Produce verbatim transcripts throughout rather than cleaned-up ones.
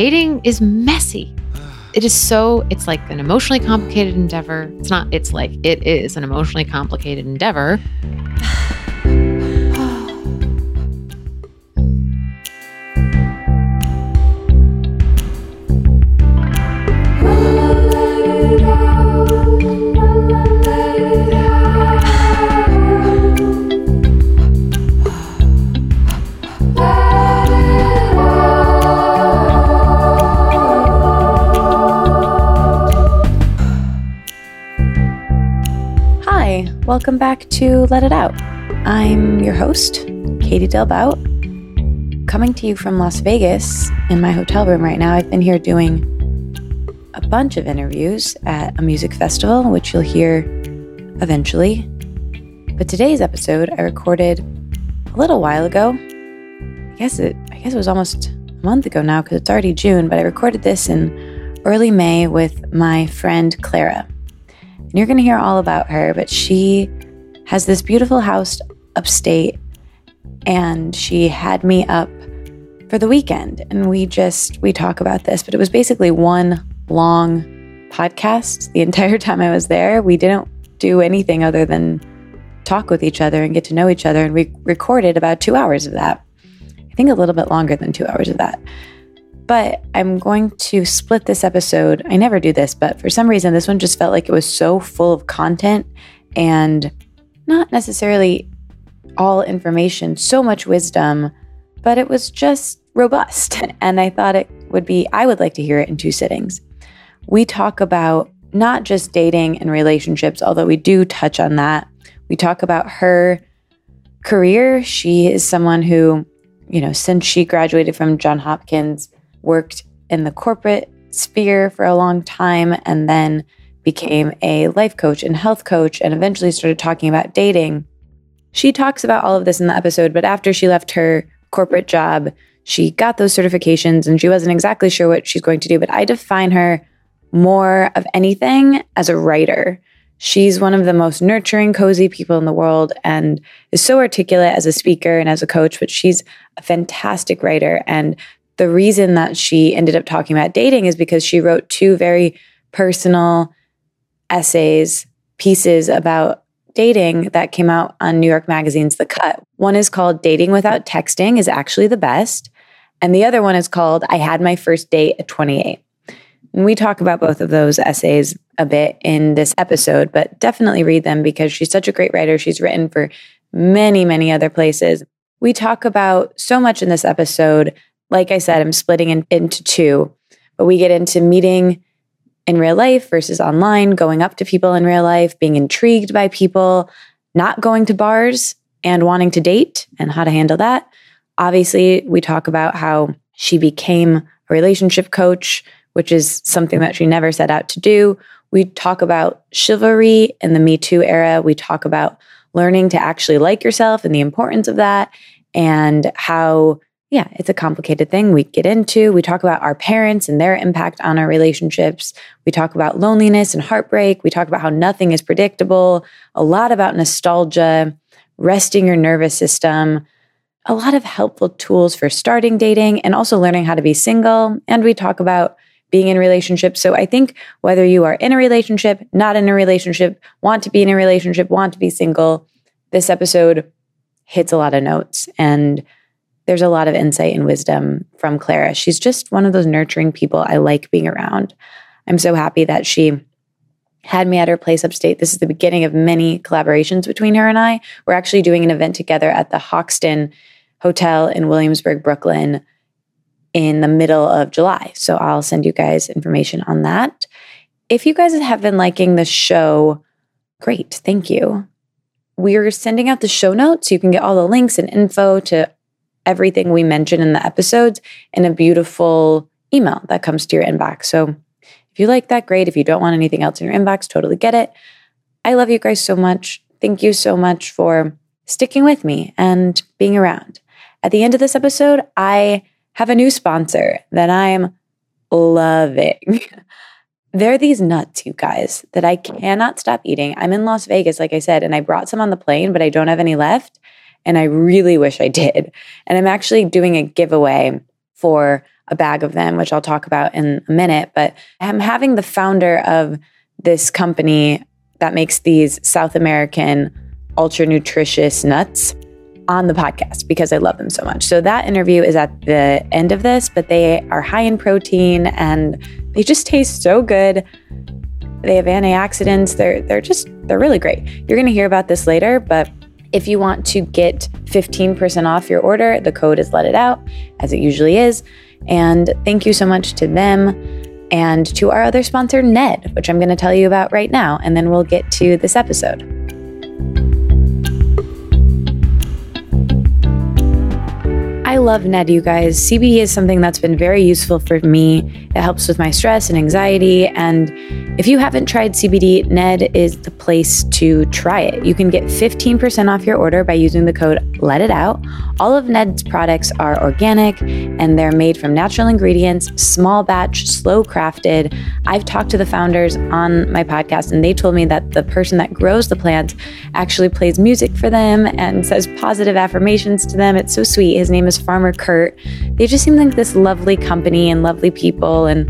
dating is messy. It is so, it's like an emotionally complicated endeavor. It's not, it's like, it is an emotionally complicated endeavor. Welcome back to Let It Out. I'm your host, Katie DelBout, coming to you from Las Vegas in my hotel room right now. I've been here doing a bunch of interviews at a music festival, which you'll hear eventually. But today's episode I recorded a little while ago. I guess it, I guess it was almost a month ago now because it's already June, but I recorded this in early May with my friend Clara. And you're going to hear all about her, but she has this beautiful house upstate, and she had me up for the weekend, and we just, we talk about this, but it was basically one long podcast the entire time I was there. We didn't do anything other than talk with each other and get to know each other, and we recorded about two hours of that. I think a little bit longer than two hours of that. But I'm going to split this episode. I never do this, but for some reason, this one just felt like it was so full of content and not necessarily all information, so much wisdom, but it was just robust. And I thought it would be, I would like to hear it in two sittings. We talk about not just dating and relationships, although we do touch on that. We talk about her career. She is someone who, you know, since she graduated from Johns Hopkins, worked in the corporate sphere for a long time and then became a life coach and health coach and eventually started talking about dating. She talks about all of this in the episode, but after she left her corporate job, she got those certifications and she wasn't exactly sure what she's going to do, but I define her more of anything as a writer. She's one of the most nurturing, cozy people in the world and is so articulate as a speaker and as a coach, but she's a fantastic writer. And the reason that she ended up talking about dating is because she wrote two very personal essays, pieces about dating that came out on New York Magazine's The Cut. One is called Dating Without Texting is Actually the Best. And the other one is called I Had My First Date at twenty-eight. And we talk about both of those essays a bit in this episode, but definitely read them because she's such a great writer. She's written for many, many other places. We talk about so much in this episode. Like I said, I'm splitting in, into two, but we get into meeting in real life versus online, going up to people in real life, being intrigued by people, not going to bars and wanting to date and how to handle that. Obviously, we talk about how she became a relationship coach, which is something that she never set out to do. We talk about chivalry in the Me Too era. We talk about learning to actually like yourself and the importance of that and how... Yeah, it's a complicated thing we get into. We talk about our parents and their impact on our relationships. We talk about loneliness and heartbreak. We talk about how nothing is predictable. A lot about nostalgia, resting your nervous system. A lot of helpful tools for starting dating and also learning how to be single. And we talk about being in relationships. So I think whether you are in a relationship, not in a relationship, want to be in a relationship, want to be single, this episode hits a lot of notes. And there's a lot of insight and wisdom from Clara. She's just one of those nurturing people I like being around. I'm so happy that she had me at her place upstate. This is the beginning of many collaborations between her and I. We're actually doing an event together at the Hoxton Hotel in Williamsburg, Brooklyn, in the middle of July. So I'll send you guys information on that. If you guys have been liking the show, great, thank you. We're sending out the show notes. You can get all the links and info to everything we mention in the episodes in a beautiful email that comes to your inbox. So if you like that, great. If you don't want anything else in your inbox, totally get it. I love you guys so much. Thank you so much for sticking with me and being around. At the end of this episode, I have a new sponsor that I'm loving. They're these nuts, you guys, that I cannot stop eating. I'm in Las Vegas, like I said, and I brought some on the plane, but I don't have any left. And I really wish I did. And I'm actually doing a giveaway for a bag of them, which I'll talk about in a minute. But I'm having the founder of this company that makes these South American ultra nutritious nuts on the podcast because I love them so much. So that interview is at the end of this, but they are high in protein and they just taste so good. They have antioxidants. They're they're just, they're really great. You're going to hear about this later, but if you want to get fifteen percent off your order, the code is Let It Out, as it usually is. And thank you so much to them and to our other sponsor, Ned, which I'm going to tell you about right now, and then we'll get to this episode. I love Ned, you guys. C B D is something that's been very useful for me. It helps with my stress and anxiety. And if you haven't tried C B D, Ned is the place to try it. You can get fifteen percent off your order by using the code LETITOUT. All of Ned's products are organic and they're made from natural ingredients, small batch, slow crafted. I've talked to the founders on my podcast and they told me that the person that grows the plants actually plays music for them and says positive affirmations to them. It's so sweet. His name is Farmer Kurt. They just seem like this lovely company and lovely people, and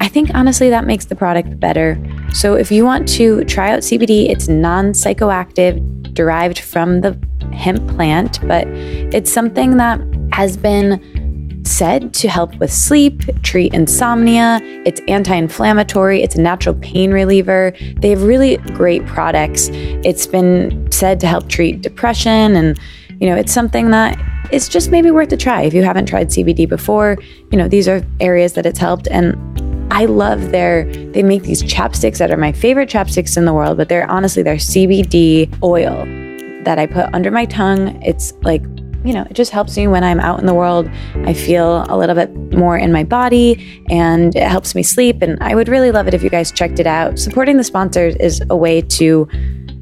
I think honestly that makes the product better. So if you want to try out C B D, it's non-psychoactive, derived from the hemp plant, but it's something that has been said to help with sleep, treat insomnia, it's anti-inflammatory, it's a natural pain reliever. They have really great products. It's been said to help treat depression, and you know, it's something that is just maybe worth a try. If you haven't tried C B D before, you know, these are areas that it's helped, and I love their, they make these chapsticks that are my favorite chapsticks in the world, but they're honestly, they're C B D oil that I put under my tongue. It's like, you know, it just helps me when I'm out in the world. I feel a little bit more in my body and it helps me sleep. And I would really love it if you guys checked it out. Supporting the sponsors is a way to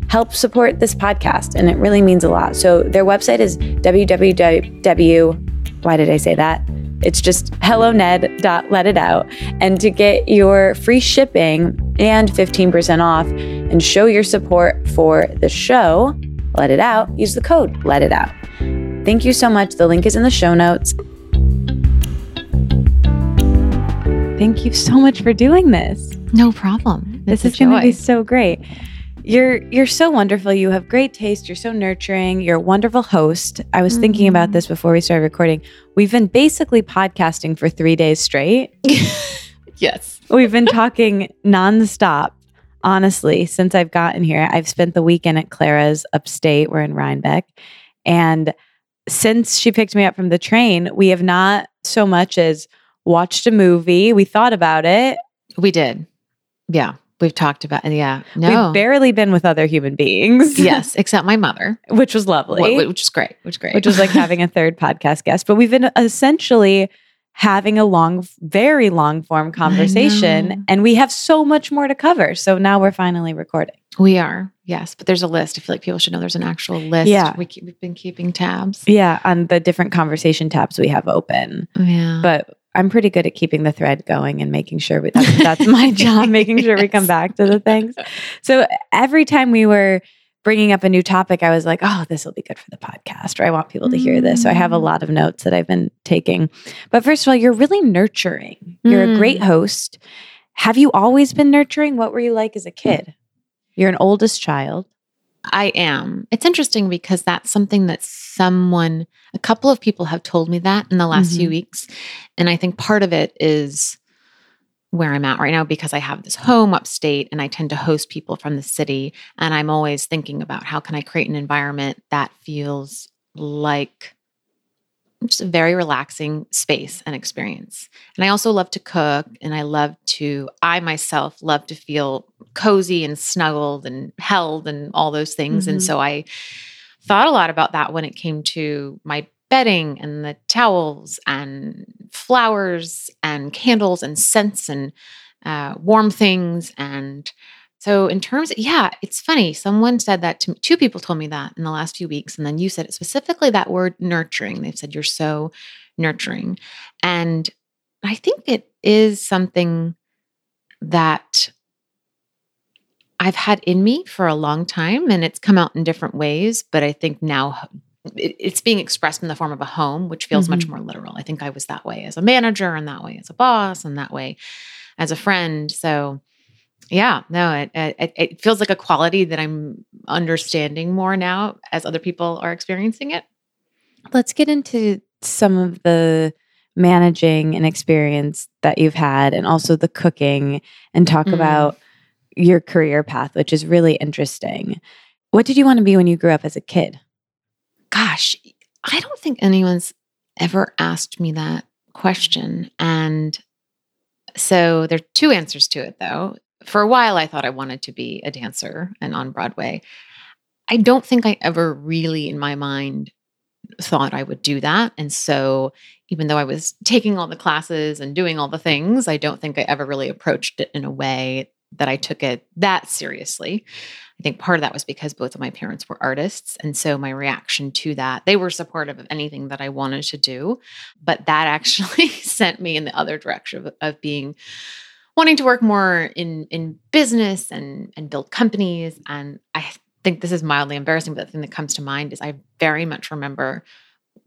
help support this podcast, and it really means a lot. So their website is www, why did I say that? It's just hello ned dot let it out. And to get your free shipping and fifteen percent off and show your support for the show, Let It Out, use the code Let It Out. Thank you so much. The link is in the show notes. Thank you so much for doing this. No problem. This is going to be so great. You're you're so wonderful. You have great taste. You're so nurturing. You're a wonderful host. I was mm-hmm. thinking about this before we started recording. We've been basically podcasting for three days straight. Yes. We've been talking nonstop, honestly, since I've gotten here. I've spent the weekend at Clara's upstate. We're in Rhinebeck. And since she picked me up from the train, we have not so much as watched a movie. We thought about it. We did. Yeah. We've talked about, yeah. No. We've barely been with other human beings. Yes, except my mother. Which was lovely. Wh- which is great. Which is great. Which was like having a third podcast guest. But we've been essentially having a long, very long form conversation. And we have so much more to cover. So now we're finally recording. We are. Yes. But there's a list. I feel like people should know there's an actual list. Yeah. We keep, we've been keeping tabs. Yeah. On the different conversation tabs we have open. Yeah. But I'm pretty good at keeping the thread going and making sure we, that's, that's my job, making sure yes. we come back to the things. So every time we were bringing up a new topic, I was like, oh, this will be good for the podcast, or I want people mm. to hear this. So I have a lot of notes that I've been taking. But first of all, you're really nurturing. You're mm. a great host. Have you always been nurturing? What were you like as a kid? You're an oldest child. I am. It's interesting because that's something that someone, a couple of people have told me that in the last mm-hmm. few weeks. And I think part of it is where I'm at right now because I have this home upstate and I tend to host people from the city. And I'm always thinking about how can I create an environment that feels like just a very relaxing space and experience. And I also love to cook, and I love to, I myself love to feel cozy and snuggled and held and all those things. Mm-hmm. And so I thought a lot about that when it came to my bedding and the towels and flowers and candles and scents and uh, warm things. And so in terms of, yeah, it's funny. Someone said that to me. Two people told me that in the last few weeks. And then you said it specifically, that word nurturing. They've said, you're so nurturing. And I think it is something that I've had in me for a long time, and it's come out in different ways. But I think now it, it's being expressed in the form of a home, which feels mm-hmm. much more literal. I think I was that way as a manager and that way as a boss and that way as a friend. So yeah, no, it, it, it feels like a quality that I'm understanding more now as other people are experiencing it. Let's get into some of the managing and experience that you've had and also the cooking and talk mm-hmm. about your career path, which is really interesting. What did you want to be when you grew up as a kid? Gosh, I don't think anyone's ever asked me that question. And so there are two answers to it, though. For a while, I thought I wanted to be a dancer and on Broadway. I don't think I ever really, in my mind, thought I would do that. And so even though I was taking all the classes and doing all the things, I don't think I ever really approached it in a way that I took it that seriously. I think part of that was because both of my parents were artists. And so my reaction to that, they were supportive of anything that I wanted to do, but that actually sent me in the other direction of, of being, wanting to work more in, in business and, and build companies. And I think this is mildly embarrassing, but the thing that comes to mind is I very much remember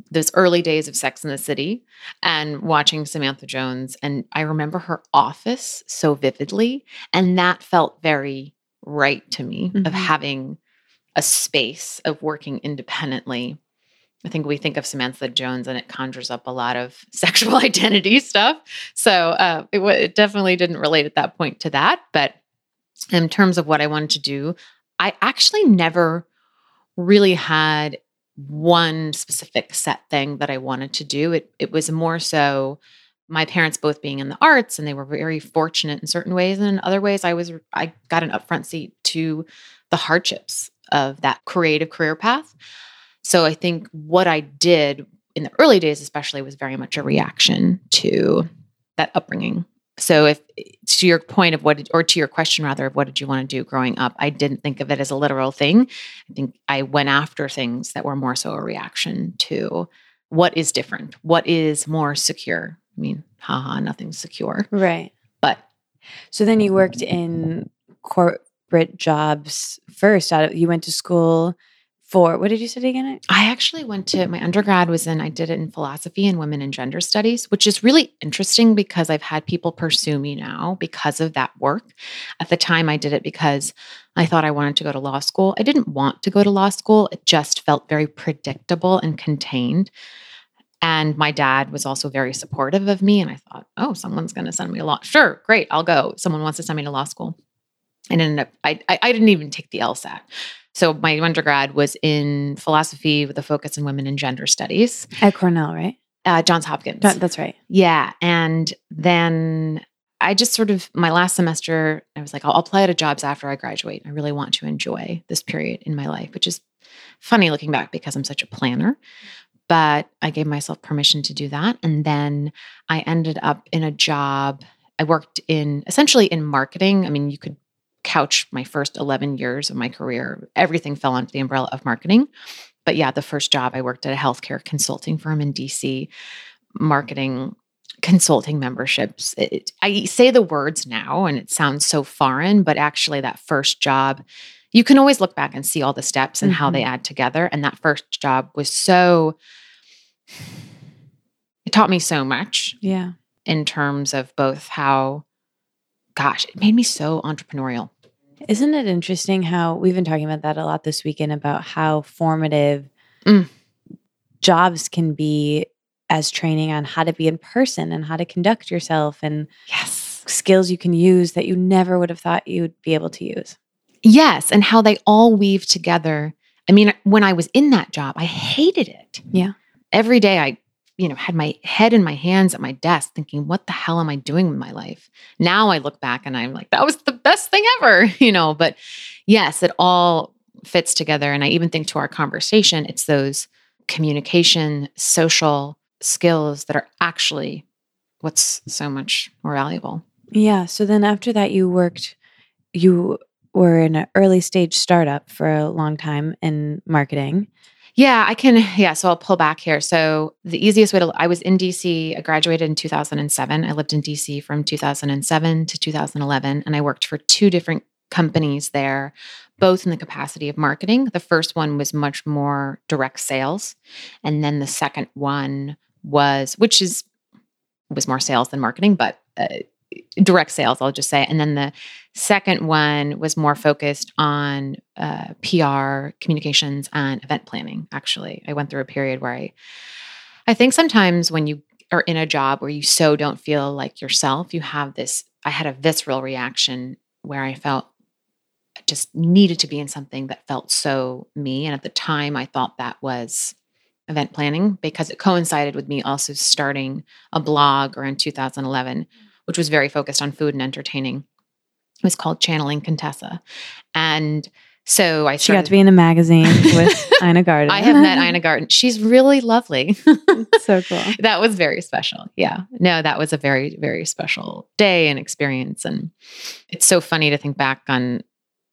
those early days of Sex and the City and watching Samantha Jones. And I remember her office so vividly. And that felt very right to me mm-hmm. of having a space of working independently. I think we think of Samantha Jones and it conjures up a lot of sexual identity stuff. So uh, it, w- it definitely didn't relate at that point to that. But in terms of what I wanted to do, I actually never really had one specific set thing that I wanted to do. It it was more so my parents both being in the arts, and they were very fortunate in certain ways. And in other ways, I was I got an upfront seat to the hardships of that creative career path. So I think what I did in the early days especially was very much a reaction to that upbringing. So if to your point of what, did, or to your question rather, of what did you want to do growing up, I didn't think of it as a literal thing. I think I went after things that were more so a reaction to what is different, what is more secure. I mean, haha, nothing's secure. Right. But. So then you worked in corporate jobs first. Out of, you went to school for, what did you study again? I actually went to, my undergrad was in, I did it in philosophy and women and gender studies, which is really interesting because I've had people pursue me now because of that work. At the time I did it because I thought I wanted to go to law school. I didn't want to go to law school. It just felt very predictable and contained. And my dad was also very supportive of me. And I thought, oh, someone's going to send me to law. Sure, great, I'll go. Someone wants to send me to law school. And ended up, I, I, I didn't even take the LSAT. So my undergrad was in philosophy with a focus on women and gender studies. At Cornell, right? Uh, Johns Hopkins. That's right. Yeah. And then I just sort of, my last semester, I was like, I'll apply to jobs after I graduate. I really want to enjoy this period in my life, which is funny looking back because I'm such a planner. But I gave myself permission to do that. And then I ended up in a job. I worked in, essentially in marketing. I mean, you could couch my first eleven years of my career. Everything fell under the umbrella of marketing. But yeah, the first job I worked at a healthcare consulting firm in D C, marketing, consulting memberships. It, it, I say the words now and it sounds so foreign, but actually that first job, you can always look back and see all the steps and mm-hmm. how they add together. And that first job was so, it taught me so much. Yeah. In terms of both how, gosh, it made me so entrepreneurial. Isn't it interesting how we've been talking about that a lot this weekend about how formative mm. jobs can be as training on how to be in person and how to conduct yourself and yes. skills you can use that you never would have thought you'd be able to use. Yes, and how they all weave together. I mean, when I was in that job, I hated it. Yeah. Every day I you know, had my head in my hands at my desk thinking, what the hell am I doing with my life? Now I look back and I'm like, that was the best thing ever, you know, but yes, it all fits together. And I even think to our conversation, it's those communication, social skills that are actually what's so much more valuable. Yeah. So then after that, you worked, you were in an early stage startup for a long time in marketing. Yeah, I can. Yeah. So I'll pull back here. So the easiest way to, I was in D C, I graduated in two thousand seven. I lived in D C from two thousand seven to two thousand eleven. And I worked for two different companies there, both in the capacity of marketing. The first one was much more direct sales. And then the second one was, which is, was more sales than marketing, but uh, direct sales, I'll just say. And then the second one was more focused on uh, P R, communications, and event planning, actually. I went through a period where I, I think sometimes when you are in a job where you so don't feel like yourself, you have this, I had a visceral reaction where I felt I just needed to be in something that felt so me. And at the time, I thought that was event planning because it coincided with me also starting a blog around two thousand eleven, which was very focused on food and entertaining. It was called Channeling Contessa. And so I started, she got to be in a magazine with Ina Garten. I have met Ina Garten. She's really lovely. So cool. That was very special. Yeah. No, that was a very, very special day and experience. And it's so funny to think back on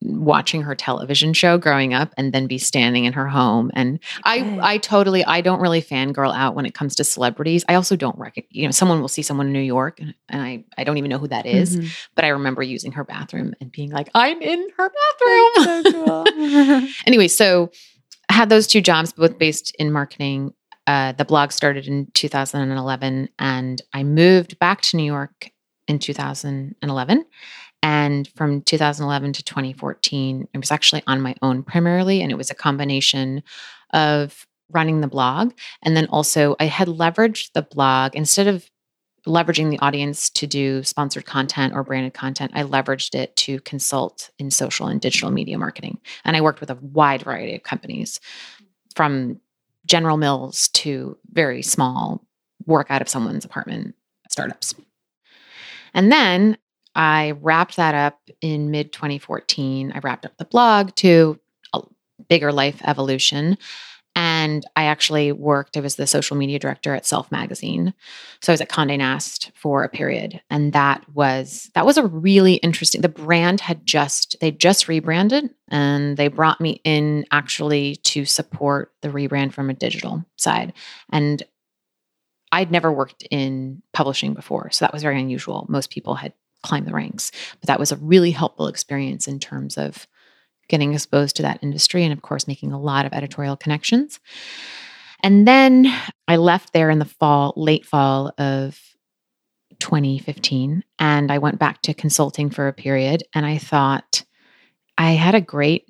watching her television show growing up and then be standing in her home. And I, I totally, I don't really fangirl out when it comes to celebrities. I also don't recognize, you know, someone will see someone in New York and, and I, I don't even know who that is, mm-hmm. but I remember using her bathroom and being like, I'm in her bathroom. That's so cool. Anyway, so I had those two jobs, both based in marketing. Uh, the blog started in two thousand eleven and I moved back to New York in two thousand eleven. And from two thousand eleven to twenty fourteen, I was actually on my own primarily. And it was a combination of running the blog. And then also I had leveraged the blog. Instead of leveraging the audience to do sponsored content or branded content, I leveraged it to consult in social and digital media marketing. And I worked with a wide variety of companies, from General Mills to very small, work out of someone's apartment startups. And then I wrapped that up in mid twenty fourteen. I wrapped up the blog to a bigger life evolution. And I actually worked, I was the social media director at Self Magazine. So I was at Condé Nast for a period. And that was, that was a really interesting, the brand had just, they just rebranded and they brought me in actually to support the rebrand from a digital side. And I'd never worked in publishing before. So that was very unusual. Most people had climb the ranks. But that was a really helpful experience in terms of getting exposed to that industry and, of course, making a lot of editorial connections. And then I left there in the fall, late fall of twenty fifteen, and I went back to consulting for a period. And I thought I had a great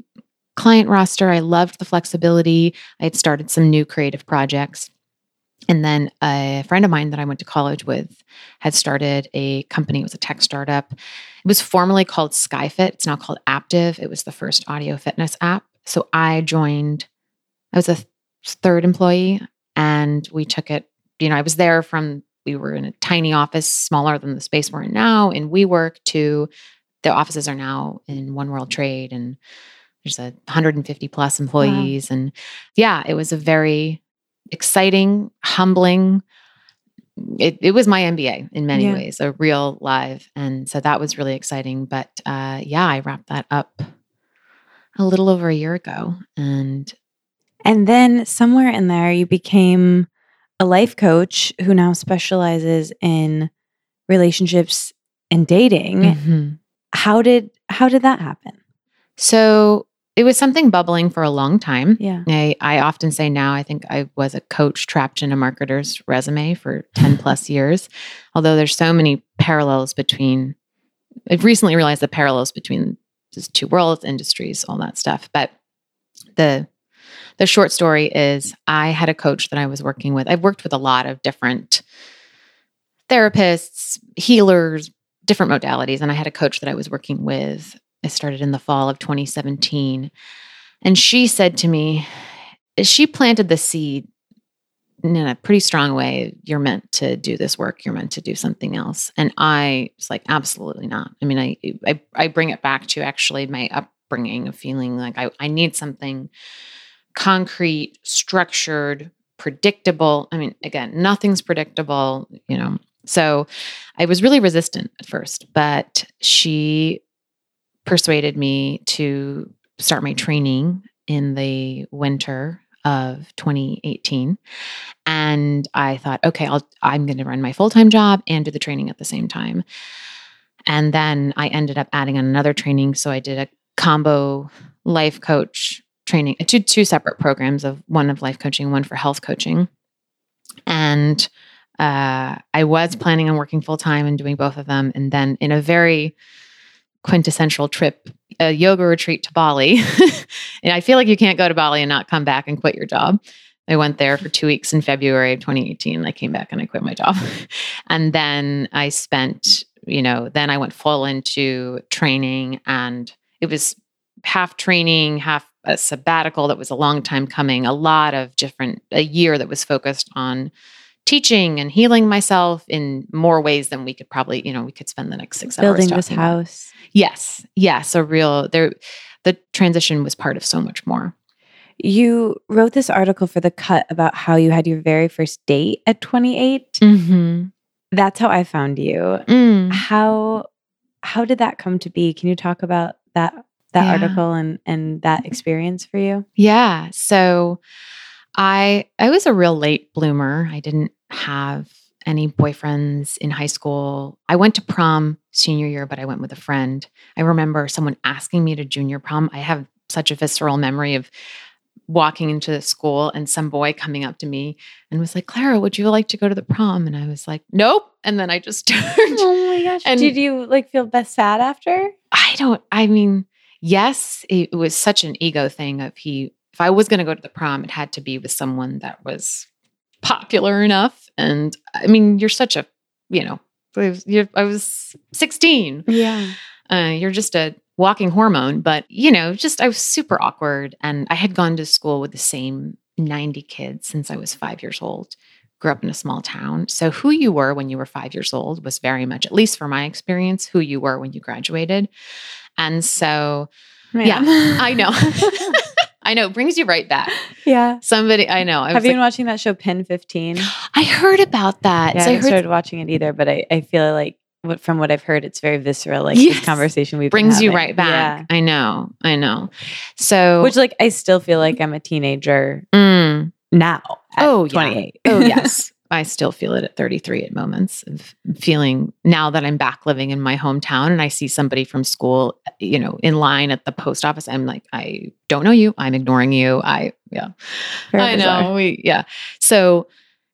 client roster. I loved the flexibility. I had started some new creative projects. And then a friend of mine that I went to college with had started a company. It was a tech startup. It was formerly called SkyFit. It's now called Aptiv. It was the first audio fitness app. So I joined, I was a third employee and we took it, you know, I was there from, we were in a tiny office, smaller than the space we're in now in WeWork, to the offices are now in One World Trade, and there's a one hundred fifty plus employees. Wow. And yeah, it was a very exciting, humbling. It, it was my M B A in many yeah. ways, a real live. And so that was really exciting. But uh, yeah, I wrapped that up a little over a year ago. And and then somewhere in there, you became a life coach who now specializes in relationships and dating. Mm-hmm. How did how did that happen? So it was something bubbling for a long time. Yeah. I, I often say now, I think I was a coach trapped in a marketer's resume for ten plus years. Although there's so many parallels between, I've recently realized the parallels between these two worlds, industries, all that stuff. But the, the short story is I had a coach that I was working with. I've worked with a lot of different therapists, healers, different modalities. And I had a coach that I was working with. I started in the fall of twenty seventeen. And she said to me, she planted the seed in a pretty strong way. You're meant to do this work. You're meant to do something else. And I was like, absolutely not. I mean, I I, I bring it back to actually my upbringing of feeling like I, I need something concrete, structured, predictable. I mean, again, nothing's predictable, you know. So I was really resistant at first, but she persuaded me to start my training in the winter of twenty eighteen. And I thought, okay, I'll, I'm going to run my full-time job and do the training at the same time. And then I ended up adding on another training. So I did a combo life coach training, two, two separate programs, of one of life coaching, one for health coaching. And uh, I was planning on working full-time and doing both of them. And then in a very quintessential trip, a yoga retreat to Bali. And I feel like you can't go to Bali and not come back and quit your job. I went there for two weeks in February of twenty eighteen. I came back and I quit my job. And then I spent, you know, then I went full into training, and it was half training, half a sabbatical that was a long time coming, a lot of different, a year that was focused on teaching and healing myself in more ways than we could probably, you know, we could spend the next six building hours building this house. About. Yes. Yes. A real, there, the transition was part of so much more. You wrote this article for The Cut about how you had your very first date at twenty-eight. Mm-hmm. That's how I found you. Mm. How how did that come to be? Can you talk about that that yeah. article and and that experience for you? Yeah. So I I was a real late bloomer. I didn't have any boyfriends in high school. I went to prom senior year, but I went with a friend. I remember someone asking me to junior prom. I have such a visceral memory of walking into the school and some boy coming up to me and was like, "Clara, would you like to go to the prom?" And I was like, "Nope." And then I just turned. Oh my gosh. And did you like feel best sad after? I don't, I mean, yes, it was such an ego thing of he, if I was going to go to the prom, it had to be with someone that was popular enough. And I mean, you're such a, you know, you're, I was sixteen. Yeah. Uh, you're just a walking hormone, but you know, just I was super awkward, and I had gone to school with the same ninety kids since I was five years old. Grew up in a small town, so who you were when you were five years old was very much, at least for my experience, who you were when you graduated. And so, Man. yeah, I know, I know, it brings you right back. Yeah, somebody I know. I Have you like, been watching that show Pin fifteen? I heard about that. Yeah, so I, I haven't heard... started watching it either, but I, I feel like. What, from what I've heard, it's very visceral, like yes. this conversation we've Brings been having. You right back. Yeah. I know. I know. So, which like, I still feel like I'm a teenager mm. now at oh, twenty-eight. Yeah. Oh, yes. I still feel it at thirty-three at moments of feeling now that I'm back living in my hometown and I see somebody from school, you know, in line at the post office. I'm like, I don't know you. I'm ignoring you. I, yeah, very I bizarre. Know. We, yeah. So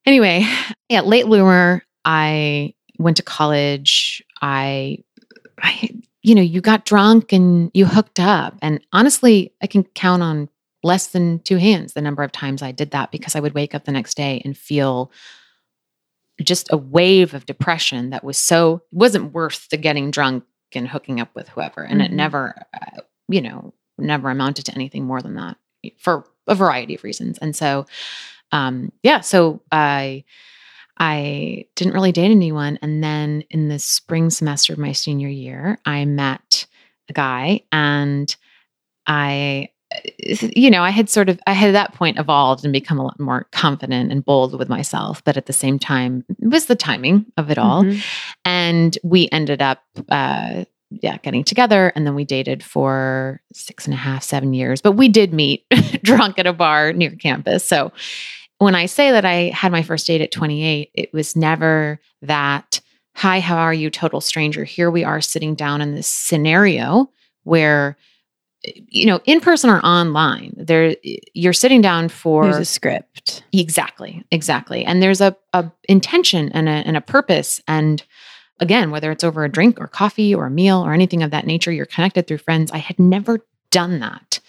anyway, yeah, late bloomer, I, went to college, I, I, you know, you got drunk and you hooked up. And honestly, I can count on less than two hands the number of times I did that, because I would wake up the next day and feel just a wave of depression that was so, wasn't worth the getting drunk and hooking up with whoever. And mm-hmm. it never, uh, you know, never amounted to anything more than that for a variety of reasons. And so, um, yeah, so I... I didn't really date anyone. And then in the spring semester of my senior year, I met a guy, and I, you know, I had sort of, I had at that point evolved and become a lot more confident and bold with myself. But at the same time, it was the timing of it all. Mm-hmm. And we ended up, uh, yeah, getting together. And then we dated for six and a half, seven years. But we did meet drunk at a bar near campus. So when I say that I had my first date at twenty-eight, it was never that, hi, how are you, total stranger. Here we are sitting down in this scenario where, you know, in person or online, there you're sitting down for... There's a script. Exactly, exactly. And there's a, a intention and a, and a purpose. And again, whether it's over a drink or coffee or a meal or anything of that nature, you're connected through friends. I had never done that.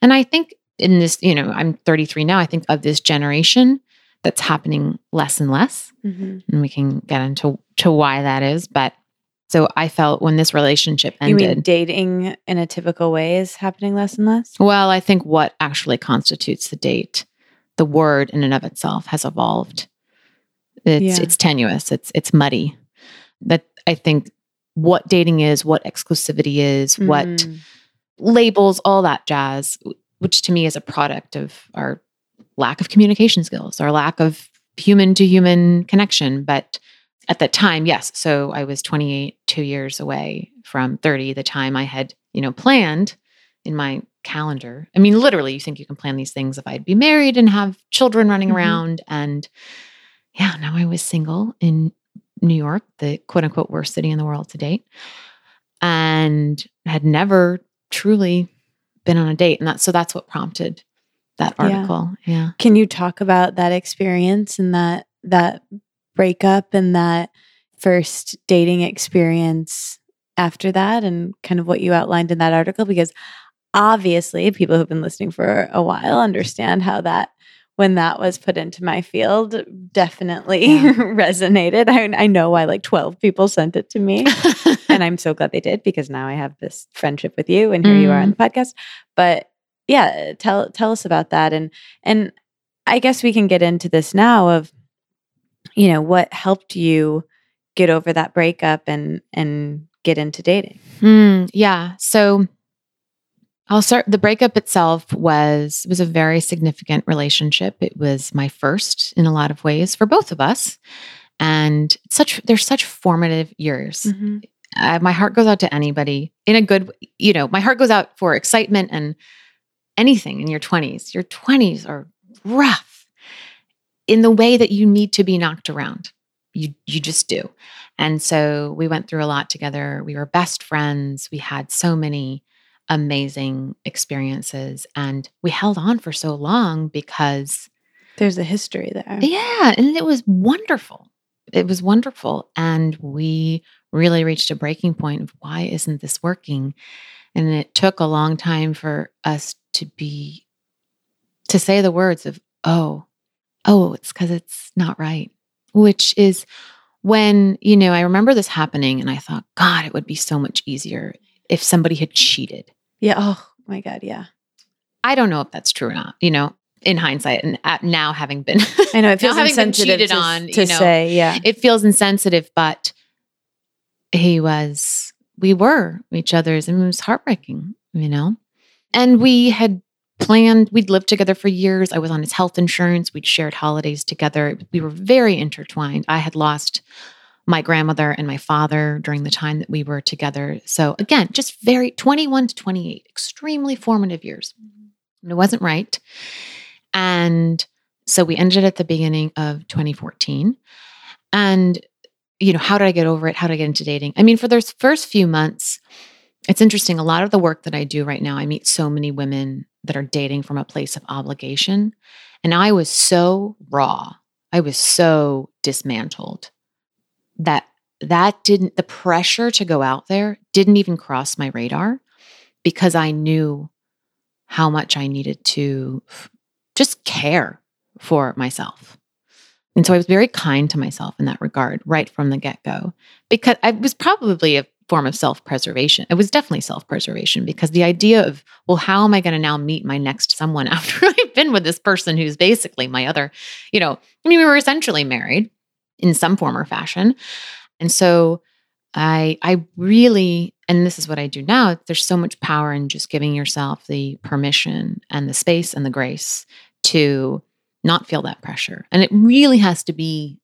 And I think... in this, you know, I'm thirty-three now, I think of this generation that's happening less and less. Mm-hmm. And we can get into to why that is. But so I felt when this relationship ended. You mean dating in a typical way is happening less and less? Well, I think what actually constitutes the date, the word in and of itself has evolved. It's yeah. it's tenuous. It's it's muddy. That I think what dating is, what exclusivity is, mm-hmm. what labels, all that jazz, which to me is a product of our lack of communication skills, our lack of human-to-human connection. But at that time, yes. So I was twenty-eight, two years away from thirty, the time I had, you know, planned in my calendar. I mean, literally, you think you can plan these things if I'd be married and have children running mm-hmm. around. And yeah, now I was single in New York, the quote-unquote worst city in the world to date, and had never truly... been on a date. And that's, so that's what prompted that article. Yeah. yeah. Can you talk about that experience and that, that breakup and that first dating experience after that and kind of what you outlined in that article? Because obviously people who've been listening for a while understand how that, when that was put into my field, definitely yeah. resonated. I, I know why like twelve people sent it to me. And I'm so glad they did, because now I have this friendship with you and here mm. you are on the podcast. But yeah, tell tell us about that. And and I guess we can get into this now of, you know, what helped you get over that breakup and and get into dating. Mm, yeah. So I'll start. The breakup itself was was a very significant relationship. It was my first in a lot of ways for both of us, and such they're such formative years. Mm-hmm. Uh, my heart goes out to anybody in a good, you know, my heart goes out for excitement and anything in your twenties. Your twenties are rough in the way that you need to be knocked around. You you just do, and so we went through a lot together. We were best friends. We had so many amazing experiences. And we held on for so long because there's a history there. Yeah. And it was wonderful. It was wonderful. And we really reached a breaking point of why isn't this working? And it took a long time for us to be, to say the words of, oh, oh, it's because it's not right. Which is when, you know, I remember this happening and I thought, God, it would be so much easier if somebody had cheated. Yeah. Oh my God. Yeah. I don't know if that's true or not, you know, in hindsight and now having been, I know it feels insensitive to, on, to you know, say, yeah, it feels insensitive, but he was, we were each other's and it was heartbreaking, you know, and we had planned, we'd lived together for years. I was on his health insurance. We'd shared holidays together. We were very intertwined. I had lost my grandmother and my father during the time that we were together. So again, just very twenty-one to twenty-eight, extremely formative years. And it wasn't right. And so we ended at the beginning of twenty fourteen. And, you know, how did I get over it? How did I get into dating? I mean, for those first few months, it's interesting. A lot of the work that I do right now, I meet so many women that are dating from a place of obligation. And I was so raw. I was so dismantled. That that didn't, the pressure to go out there didn't even cross my radar because I knew how much I needed to just care for myself. And so I was very kind to myself in that regard right from the get-go because it was probably a form of self-preservation. It was definitely self-preservation because the idea of, well, how am I going to now meet my next someone after I've been with this person who's basically my other, you know, I mean, we were essentially married in some form or fashion. And so I I really, and this is what I do now, there's so much power in just giving yourself the permission and the space and the grace to not feel that pressure. And it really has to be,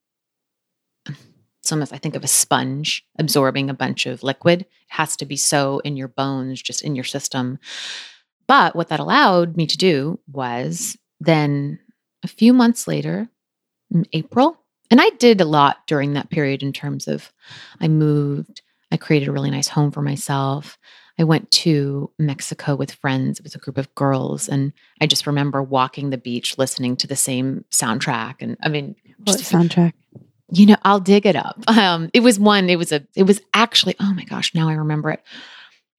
it's almost, I think of a sponge absorbing a bunch of liquid. It has to be so in your bones, just in your system. But what that allowed me to do was then a few months later, in April, and I did a lot during that period in terms of I moved, I created a really nice home for myself. I went to Mexico with friends. It was a group of girls. And I just remember walking the beach, listening to the same soundtrack. And I mean, what just, soundtrack? You know, I'll dig it up. Um, it was one, it was a, it was actually, oh my gosh, now I remember it.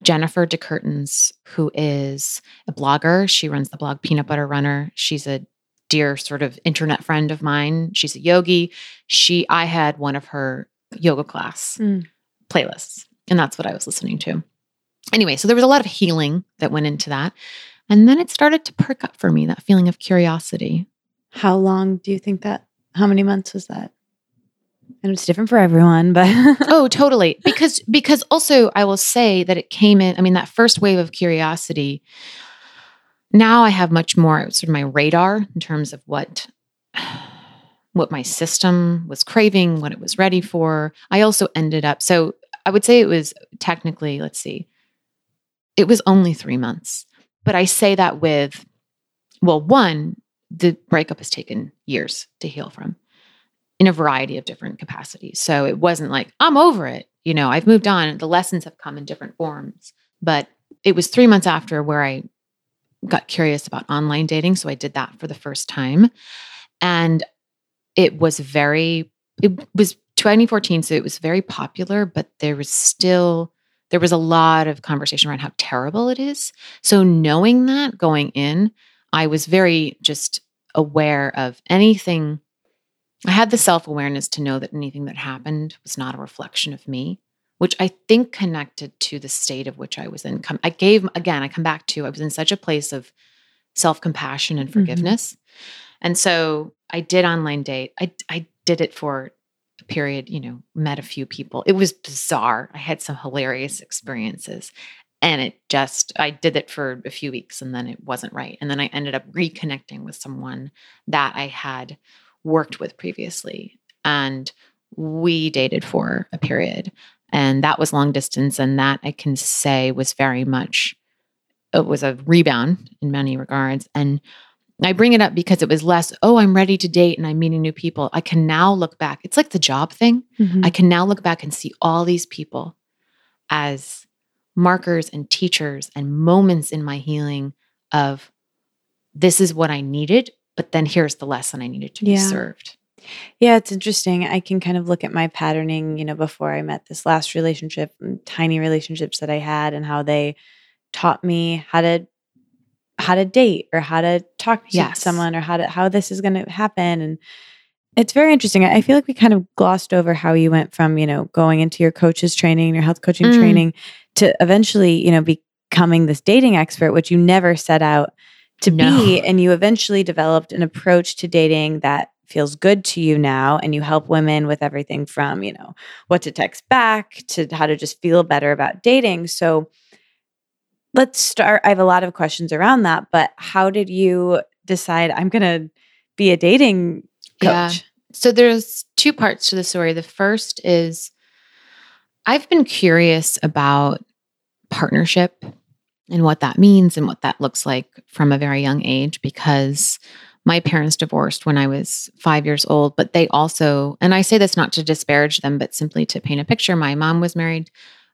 Jennifer DeCurtins, who is a blogger. She runs the blog Peanut Butter Runner. She's a dear sort of internet friend of mine. She's a yogi. She, I had one of her yoga class mm. playlists, and that's what I was listening to. Anyway, so there was a lot of healing that went into that. And then it started to perk up for me, that feeling of curiosity. How long do you think that, how many months was that? And it's different for everyone, but. Oh, totally. Because, because also I will say that it came in, I mean, that first wave of curiosity, now I have much more sort of my radar in terms of what, what my system was craving, what it was ready for. I also ended up, so I would say it was technically, let's see, it was only three months. But I say that with, well, one, the breakup has taken years to heal from in a variety of different capacities. So it wasn't like, I'm over it. You know, I've moved on. The lessons have come in different forms. But it was three months after where I got curious about online dating. So I did that for the first time. And it was very, it was twenty fourteen. So it was very popular, but there was still, there was a lot of conversation around how terrible it is. So knowing that going in, I was very just aware of anything. I had the self-awareness to know that anything that happened was not a reflection of me, which I think connected to the state of which I was in. I gave, again, I come back to, I was in such a place of self-compassion and forgiveness. Mm-hmm. And so I did online date. I, I did it for a period, you know, met a few people. It was bizarre. I had some hilarious experiences. And it just, I did it for a few weeks and then it wasn't right. And then I ended up reconnecting with someone that I had worked with previously. And we dated for a period. And that was long distance. And that I can say was very much, it was a rebound in many regards. And I bring it up because it was less, oh, I'm ready to date and I'm meeting new people. I can now look back. It's like the job thing. Mm-hmm. I can now look back and see all these people as markers and teachers and moments in my healing of this is what I needed, but then here's the lesson I needed to yeah. be served. Yeah, it's interesting. I can kind of look at my patterning, you know, before I met this last relationship, tiny relationships that I had and how they taught me how to how to date or how to talk to yes. someone or how to how this is going to happen. And it's very interesting. I feel like we kind of glossed over how you went from, you know, going into your coach's training, your health coaching mm. training to eventually, you know, becoming this dating expert, which you never set out to no. be. And you eventually developed an approach to dating that feels good to you now. And you help women with everything from, you know, what to text back to how to just feel better about dating. So let's start. I have a lot of questions around that, but how did you decide I'm going to be a dating coach? Yeah. So there's two parts to the story. The first is I've been curious about partnership and what that means and what that looks like from a very young age, because my parents divorced when I was five years old, but they also, and I say this not to disparage them, but simply to paint a picture. My mom was married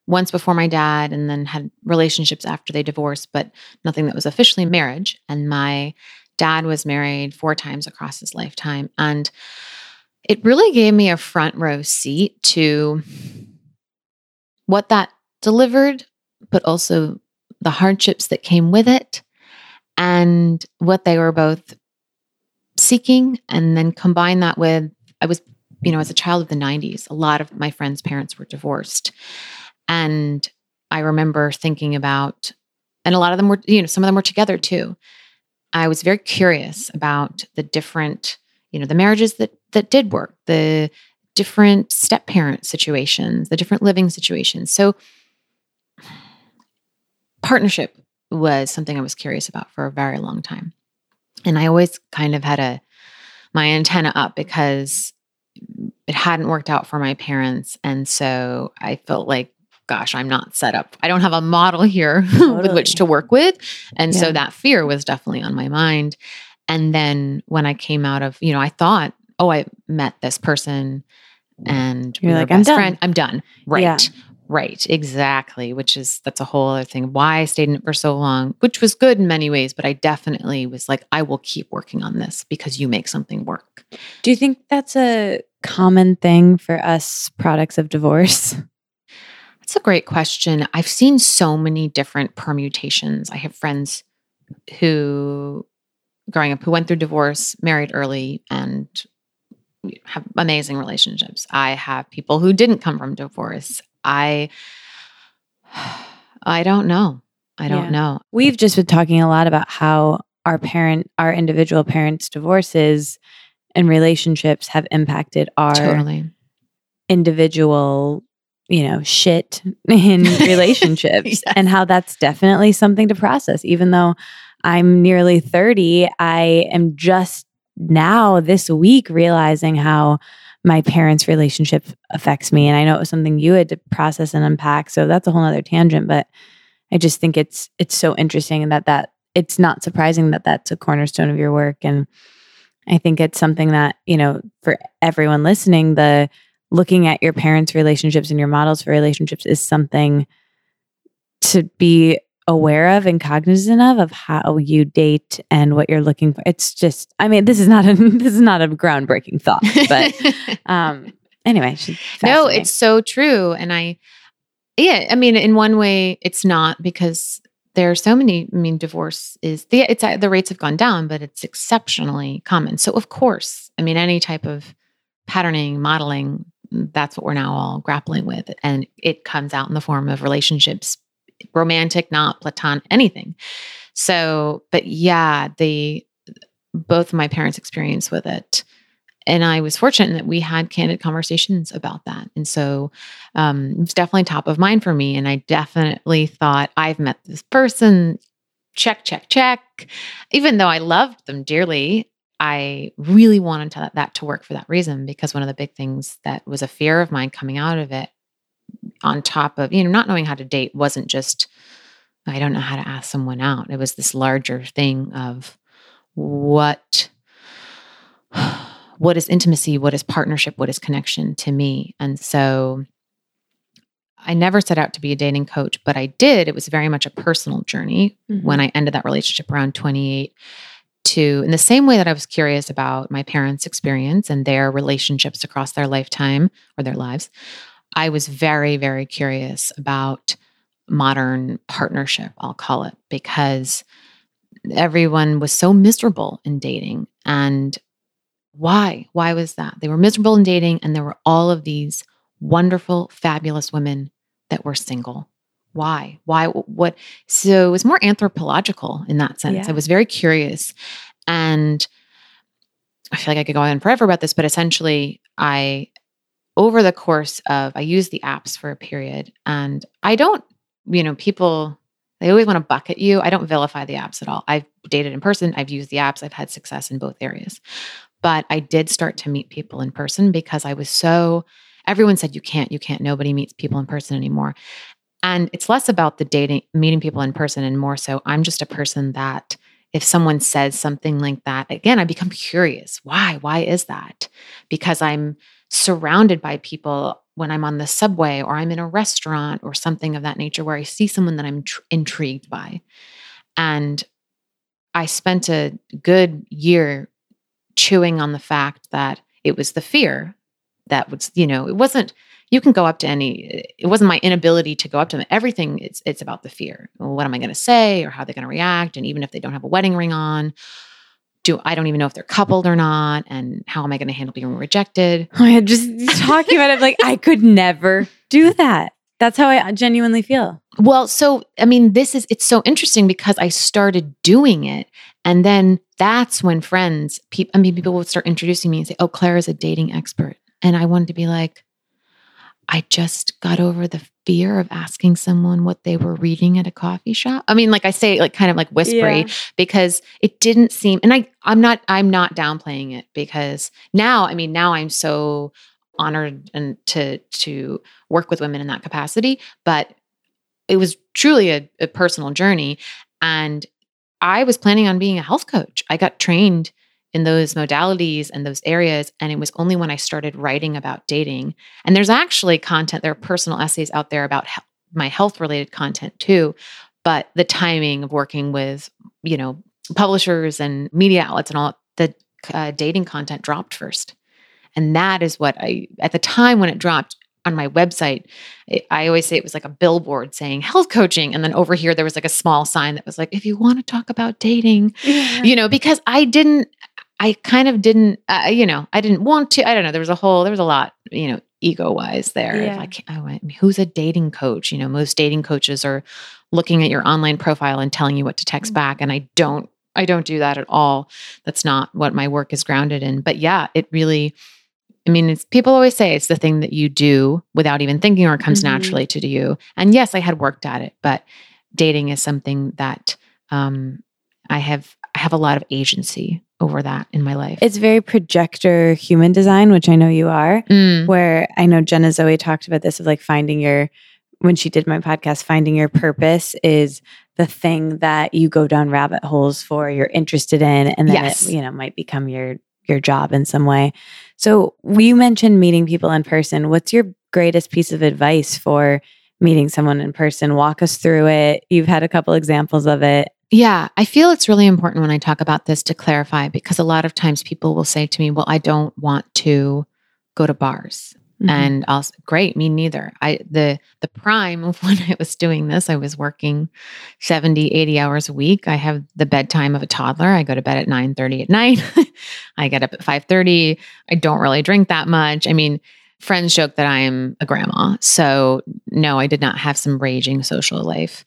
once before my dad and then had relationships after they divorced, but nothing that was officially marriage. And my dad was married four times across his lifetime. And it really gave me a front row seat to what that delivered, but also the hardships that came with it and what they were both seeking. And then combine that with, I was, you know, as a child of the nineties, a lot of my friends' parents were divorced. And I remember thinking about, and a lot of them were, you know, some of them were together too. I was very curious about the different, you know, the marriages that that did work, the different step-parent situations, the different living situations. So partnership was something I was curious about for a very long time. And I always kind of had a my antenna up because it hadn't worked out for my parents. And so I felt like, gosh, I'm not set up. I don't have a model here totally. with which to work with. And yeah. so that fear was definitely on my mind. And then when I came out of, you know, I thought, oh, I met this person and you're we like, I'm done. Friend. I'm done. Right. Yeah. Right. Exactly. Which is, that's a whole other thing. Why I stayed in it for so long, which was good in many ways, but I definitely was like, I will keep working on this because you make something work. Do you think that's a common thing for us products of divorce? That's a great question. I've seen so many different permutations. I have friends who, growing up, who went through divorce, married early, and have amazing relationships. I have people who didn't come from divorce. I I don't know. I don't yeah. know. We've just been talking a lot about how our parent, our individual parents' divorces and relationships have impacted our totally. individual, you know, shit in relationships yes. and how that's definitely something to process. Even though I'm nearly thirty, I am just now this week realizing how my parents' relationship affects me. And I know it was something you had to process and unpack. So that's a whole other tangent, but I just think it's, it's so interesting that that it's not surprising that that's a cornerstone of your work. And I think it's something that, you know, for everyone listening, the looking at your parents' relationships and your models for relationships is something to be aware of and cognizant of, of how you date and what you're looking for. It's just, I mean, this is not a, this is not a groundbreaking thought, but um, anyway. No, it's so true. And I, yeah, I mean, in one way it's not, because there are so many, I mean, divorce is, the it's the rates have gone down, but it's exceptionally common. So of course, I mean, any type of patterning, modeling, that's what we're now all grappling with. And it comes out in the form of relationships, romantic, not platonic, anything. So, but yeah, they, both of my parents' experience with it. And I was fortunate that we had candid conversations about that. And so um, it's definitely top of mind for me. And I definitely thought, I've met this person, check, check, check. Even though I loved them dearly, I really wanted to, that to work for that reason, because one of the big things that was a fear of mine coming out of it, on top of, you know, not knowing how to date, wasn't just, I don't know how to ask someone out. It was this larger thing of what, what is intimacy? What is partnership? What is connection to me? And so I never set out to be a dating coach, but I did. It was very much a personal journey mm-hmm. when I ended that relationship around twenty-eight. To, in the same way that I was curious about my parents' experience and their relationships across their lifetime or their lives, I was very, very curious about modern partnership, I'll call it, because everyone was so miserable in dating. And why? Why was that? They were miserable in dating, and there were all of these wonderful, fabulous women that were single. Why? Why? What? So it was more anthropological in that sense. Yeah. I was very curious, and I feel like I could go on forever about this, but essentially I, over the course of, I used the apps for a period, and I don't, you know, people, they always want to bucket you. I don't vilify the apps at all. I've dated in person. I've used the apps. I've had success in both areas, but I did start to meet people in person because I was so, everyone said, you can't, you can't, nobody meets people in person anymore. And it's less about the dating, meeting people in person, and more so I'm just a person that if someone says something like that, again, I become curious. Why? Why is that? Because I'm surrounded by people when I'm on the subway or I'm in a restaurant or something of that nature where I see someone that I'm tr- intrigued by. And I spent a good year chewing on the fact that it was the fear that was, you know, it wasn't, you can go up to any, it wasn't my inability to go up to them. Everything, it's it's about the fear. Well, what am I going to say, or how they're going to react? And even if they don't have a wedding ring on, do I don't even know if they're coupled or not. And how am I going to handle being rejected? Oh, I had just talking about it, like I could never do that. That's how I genuinely feel. Well, so, I mean, this is, it's so interesting because I started doing it. And then that's when friends, people, I mean, people would start introducing me and say, oh, Clara's a dating expert. And I wanted to be like, I just got over the fear of asking someone what they were reading at a coffee shop. I mean, like I say, like kind of like whispery, yeah. Because it didn't seem, and I, I'm not, I'm not downplaying it, because now, I mean, now I'm so honored and to, to work with women in that capacity, but it was truly a, a personal journey. And I was planning on being a health coach. I got trained in those modalities and those areas. And it was only when I started writing about dating. And there's actually content, there are personal essays out there about he- my health-related content too, but the timing of working with, you know, publishers and media outlets and all, the uh, dating content dropped first. And that is what I, at the time when it dropped on my website, it, I always say it was like a billboard saying health coaching. And then over here, there was like a small sign that was like, if you want to talk about dating, yeah. You know, because I didn't, I kind of didn't, uh, you know, I didn't want to, I don't know. There was a whole, there was a lot, you know, ego wise there. Yeah. If I can't, I went, who's a dating coach? You know, most dating coaches are looking at your online profile and telling you what to text mm-hmm. back. And I don't, I don't do that at all. That's not what my work is grounded in. But yeah, it really, I mean, it's, people always say it's the thing that you do without even thinking, or it comes mm-hmm. naturally to you. And yes, I had worked at it, but dating is something that um, I have, I have a lot of agency over that in my life. It's very projector human design, which I know you are, mm. where I know Jenna Zoe talked about this of like finding your, when she did my podcast, finding your purpose is the thing that you go down rabbit holes for, you're interested in, and then yes. it, you know, might become your, your job in some way. So you mentioned meeting people in person. What's your greatest piece of advice for meeting someone in person. Walk us through it. You've had a couple examples of it. Yeah, I feel it's really important when I talk about this to clarify, because a lot of times people will say to me, well, I don't want to go to bars. Mm-hmm. And I'll say, great, me neither. I the the prime of when I was doing this, I was working seventy, eighty hours a week. I have the bedtime of a toddler. I go to bed at nine thirty at night. I get up at five thirty. I don't really drink that much. I mean, friends joke that I am a grandma. So no, I did not have some raging social life.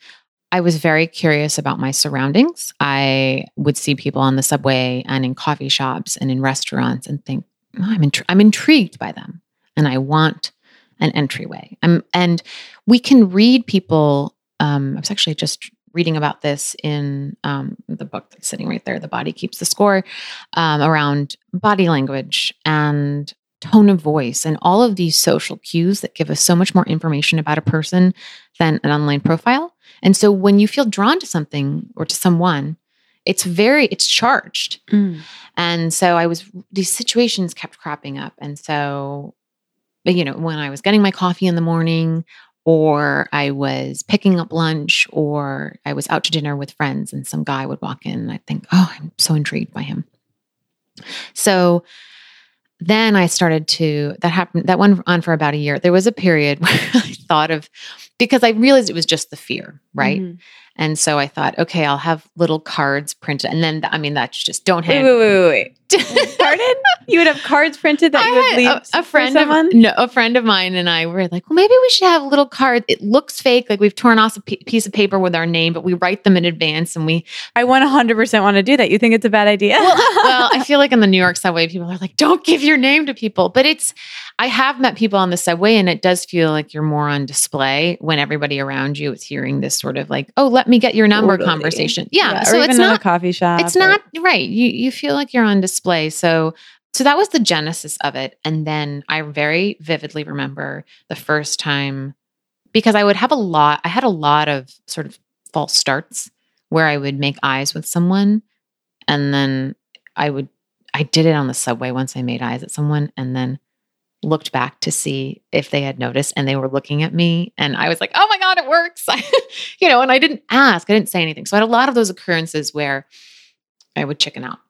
I was very curious about my surroundings. I would see people on the subway and in coffee shops and in restaurants and think, oh, I'm intri- I'm intrigued by them. And I want an entryway. Um, and we can read people. Um, I was actually just reading about this in um, the book that's sitting right there, The Body Keeps the Score, um, around body language and tone of voice and all of these social cues that give us so much more information about a person than an online profile. And so when you feel drawn to something or to someone, it's very, it's charged. Mm. And so I was, these situations kept cropping up. And so, you know, when I was getting my coffee in the morning, or I was picking up lunch, or I was out to dinner with friends and some guy would walk in and I'd think, oh, I'm so intrigued by him. So then I started to, that happened, that went on for about a year. There was a period where I thought of, because I realized it was just the fear, right? Mm-hmm. And so I thought, okay, I'll have little cards printed. And then, I mean, that's just, don't hand. Wait, wait, wait, wait. Pardon? You would have cards printed that I you would leave a, a friend someone? Of, no, a friend of mine and I were like, well, maybe we should have little cards. It looks fake. Like we've torn off a p- piece of paper with our name, but we write them in advance and we... I one hundred percent want to do that. You think it's a bad idea? well, well, I feel like in the New York subway, people are like, don't give your name to people. But it's... I have met people on the subway and it does feel like you're more on display when everybody around you is hearing this sort of like, oh, let me get your number totally. Conversation. Yeah. yeah so or even it's in not a coffee shop. It's or, not right. You you feel like you're on display. So so that was the genesis of it. And then I very vividly remember the first time, because I would have a lot, I had a lot of sort of false starts where I would make eyes with someone and then I would I did it on the subway once. I made eyes at someone and then looked back to see if they had noticed and they were looking at me. And I was like, oh my God, it works. you know, and I didn't ask, I didn't say anything. So I had a lot of those occurrences where I would chicken out.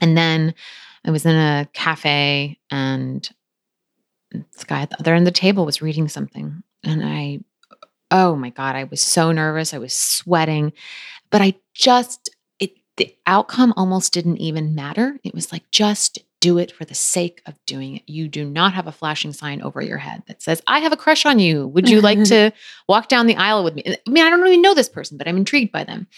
And then I was in a cafe and this guy at the other end of the table was reading something. And I, oh my God, I was so nervous. I was sweating, but I just, it, the outcome almost didn't even matter. It was like, just do it for the sake of doing it. You do not have a flashing sign over your head that says, I have a crush on you. Would you like to walk down the aisle with me? I mean, I don't really know this person, but I'm intrigued by them.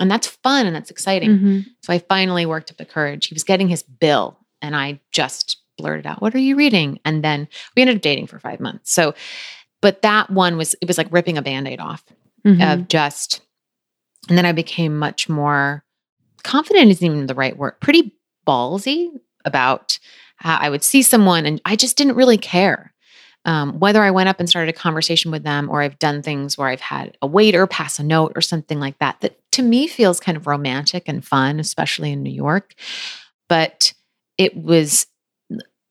And that's fun and that's exciting. Mm-hmm. So I finally worked up the courage. He was getting his bill and I just blurted out, what are you reading? And then we ended up dating for five months. So, but that one was, it was like ripping a Band-Aid off mm-hmm. of just, and then I became much more confident isn't even the right word, pretty ballsy about how I would see someone and I just didn't really care um, whether I went up and started a conversation with them or I've done things where I've had a waiter pass a note or something like that, that to me feels kind of romantic and fun, especially in New York. But it was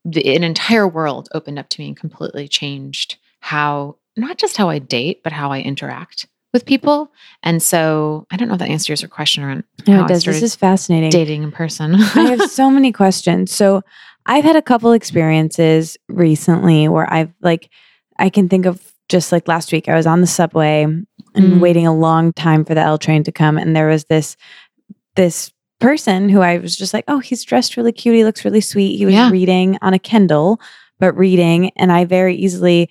the, an entire world opened up to me and completely changed how, not just how I date, but how I interact with people. And so I don't know if that answers your question around no, how it does. This is fascinating. Dating in person. I have so many questions. So I've had a couple experiences recently where I've like, I can think of just like last week, I was on the subway and mm. waiting a long time for the L train to come. And there was this, this person who I was just like, oh, he's dressed really cute. He looks really sweet. He was yeah. reading on a Kindle, but reading. And I very easily...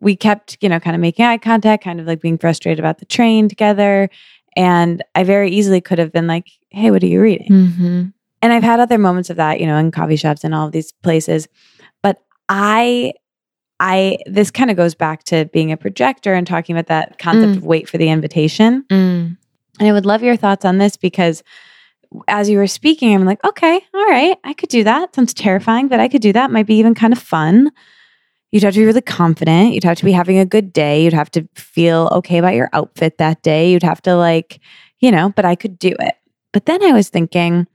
we kept, you know, kind of making eye contact, kind of like being frustrated about the train together. And I very easily could have been like, hey, what are you reading? Mm-hmm. And I've had other moments of that, you know, in coffee shops and all of these places. But I, I, this kind of goes back to being a projector and talking about that concept mm. of wait for the invitation. Mm. And I would love your thoughts on this because as you were speaking, I'm like, okay, all right, I could do that. Sounds terrifying, but I could do that. Might be even kind of fun. You'd have to be really confident. You'd have to be having a good day. You'd have to feel okay about your outfit that day. You'd have to like, you know, but I could do it. But then I was thinking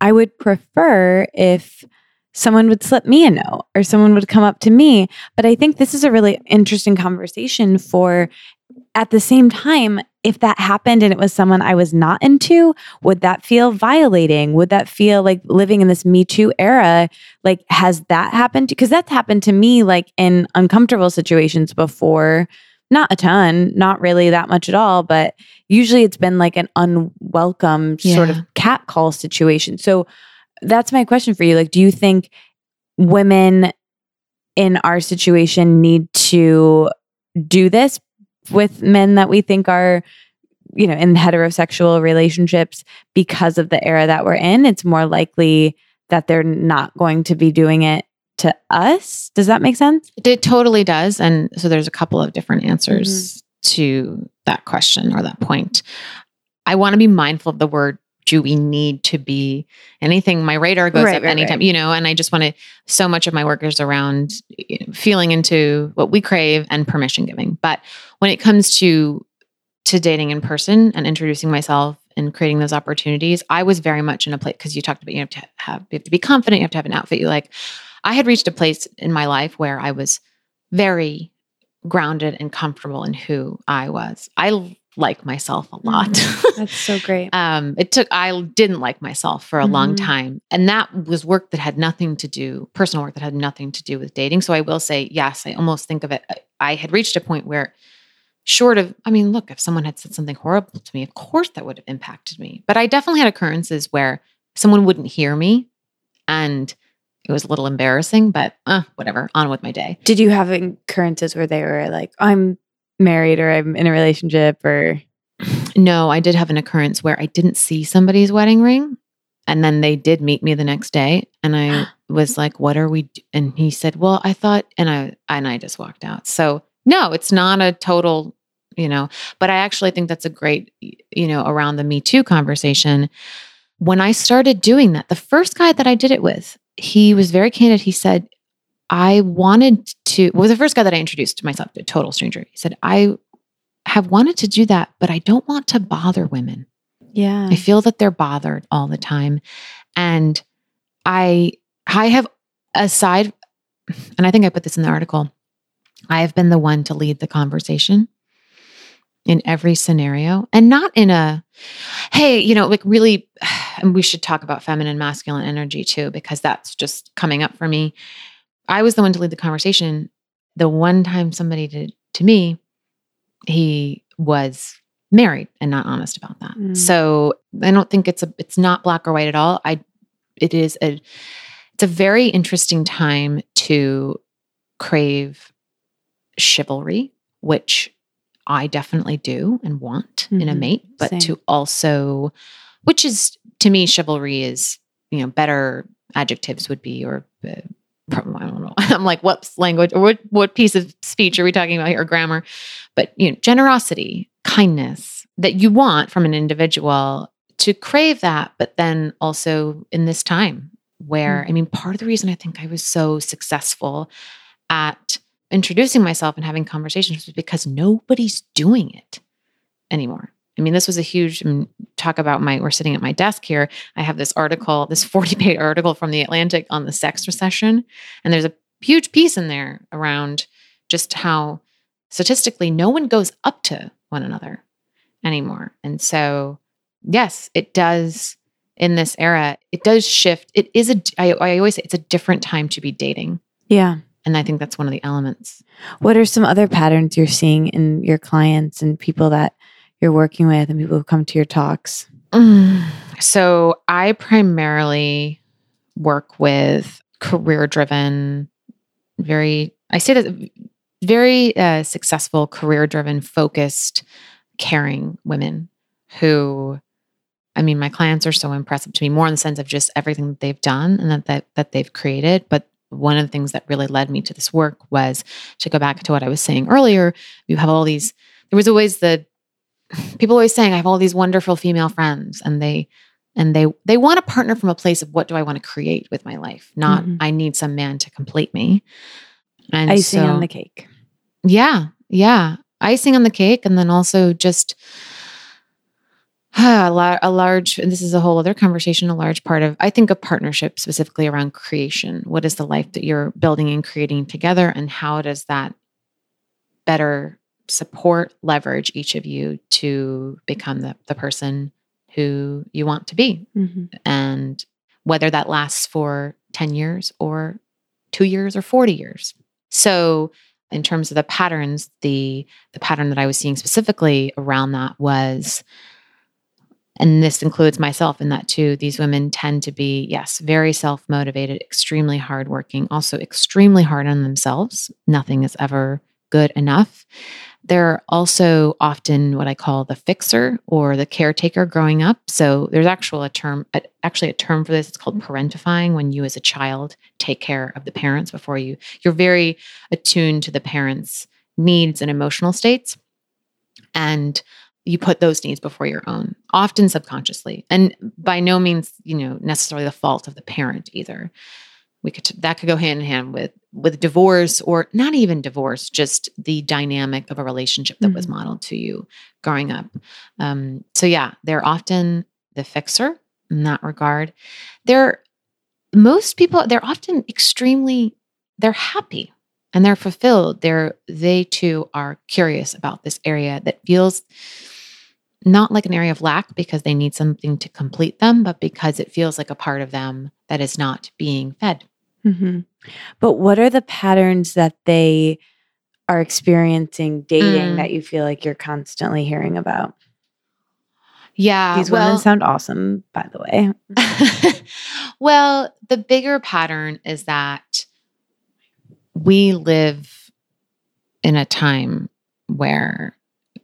I would prefer if someone would slip me a note or someone would come up to me. But I think this is a really interesting conversation for, at the same time, if that happened and it was someone I was not into, would that feel violating? Would that feel like living in this Me Too era? Like, has that happened? Because that's happened to me like in uncomfortable situations before. Not a ton, not really that much at all, but usually it's been like an unwelcome yeah. sort of catcall situation. So that's my question for you. Like, do you think women in our situation need to do this with men that we think are, you know, in heterosexual relationships because of the era that we're in? It's more likely that they're not going to be doing it to us. Does that make sense? It totally does. And so there's a couple of different answers mm-hmm. to that question or that point. I want to be mindful of the word, do we need to be anything? My radar goes right, up right, anytime, right. you know, and I just want to, so much of my work is around you know, feeling into what we crave and permission giving. But when it comes to, to dating in person and introducing myself and creating those opportunities, I was very much in a place, because you talked about, you have to have, you have to be confident, you have to have an outfit you like. I had reached a place in my life where I was very grounded and comfortable in who I was. I like myself a lot. Mm-hmm. That's so great. um, it took, I didn't like myself for a mm-hmm. long time. And that was work that had nothing to do, personal work that had nothing to do with dating. So I will say, yes, I almost think of it. I had reached a point where short of, I mean, look, if someone had said something horrible to me, of course that would have impacted me. But I definitely had occurrences where someone wouldn't hear me and it was a little embarrassing, but uh, whatever, on with my day. Did you have occurrences where they were like, I'm married or I'm in a relationship or? No, I did have an occurrence where I didn't see somebody's wedding ring. And then they did meet me the next day. And I was like, what are we? Do-? And he said, well, I thought, and I, and I just walked out. So no, it's not a total, you know, but I actually think that's a great, you know, around the Me Too conversation. When I started doing that, the first guy that I did it with, he was very candid. He said, I wanted to, well, the first guy that I introduced to myself, a total stranger, he said, I have wanted to do that, but I don't want to bother women. Yeah. I feel that they're bothered all the time. And I, I have aside, and I think I put this in the article, I have been the one to lead the conversation in every scenario, and not in a, hey, you know, like really, and we should talk about feminine, masculine energy too, because that's just coming up for me. I was the one to lead the conversation. The one time somebody did to me, he was married and not honest about that. Mm. So I don't think it's a, it's not black or white at all. I, it is a, it's a very interesting time to crave chivalry, which I definitely do and want mm-hmm. in a mate, but Same. To also, which is, to me, chivalry is, you know, better adjectives would be, or uh, probably, I don't know. I'm like, what language or what, what piece of speech are we talking about here, or grammar? But, you know, generosity, kindness that you want from an individual, to crave that. But then also in this time where, mm-hmm. I mean, part of the reason I think I was so successful at introducing myself and having conversations was because nobody's doing it anymore. I mean, this was a huge talk about my, we're sitting at my desk here. I have this article, this forty page article from The Atlantic on the sex recession. And there's a huge piece in there around just how statistically no one goes up to one another anymore. And so, yes, it does in this era, it does shift. It is a, I, I always say it's a different time to be dating. Yeah. And I think that's one of the elements. What are some other patterns you're seeing in your clients and people that you're working with and people who come to your talks? Mm. So I primarily work with career-driven, very, I say that very uh, successful, career-driven, focused, caring women who, I mean, my clients are so impressive to me, more in the sense of just everything that they've done and that that, that they've created. But one of the things that really led me to this work was to go back to what I was saying earlier. You have all these, there was always the, people always saying, I have all these wonderful female friends, and they, and they, they want a partner from a place of what do I want to create with my life? Not, mm-hmm. I need some man to complete me. And icing so, on the cake. Yeah. Yeah. Icing on the cake. And then also just, a, la- a large, and this is a whole other conversation, a large part of, I think, a partnership specifically around creation. What is the life that you're building and creating together, and how does that better support, leverage each of you to become the, the person who you want to be? Mm-hmm. And whether that lasts for ten years or two years or forty years. So in terms of the patterns, the the pattern that I was seeing specifically around that was, and this includes myself in that too, these women tend to be, yes, very self-motivated, extremely hardworking, also extremely hard on themselves. Nothing is ever good enough. They're also often what I call the fixer or the caretaker growing up. So there's actual a term, actually a term for this. It's called parentifying, when you as a child take care of the parents before you. You're very attuned to the parents' needs and emotional states, and you put those needs before your own, often subconsciously, and by no means, you know, necessarily the fault of the parent either. We could, that could go hand in hand with, with divorce, or not even divorce, just the dynamic of a relationship that mm-hmm. was modeled to you growing up. Um, so yeah, they're often the fixer in that regard. They're most people, they're often extremely, they're happy and they're fulfilled. They're, they too are curious about this area that feels not like an area of lack because they need something to complete them, but because it feels like a part of them that is not being fed. Mm-hmm. But what are the patterns that they are experiencing dating mm. that you feel like you're constantly hearing about? Yeah. These well, women sound awesome, by the way. Well, the bigger pattern is that we live in a time where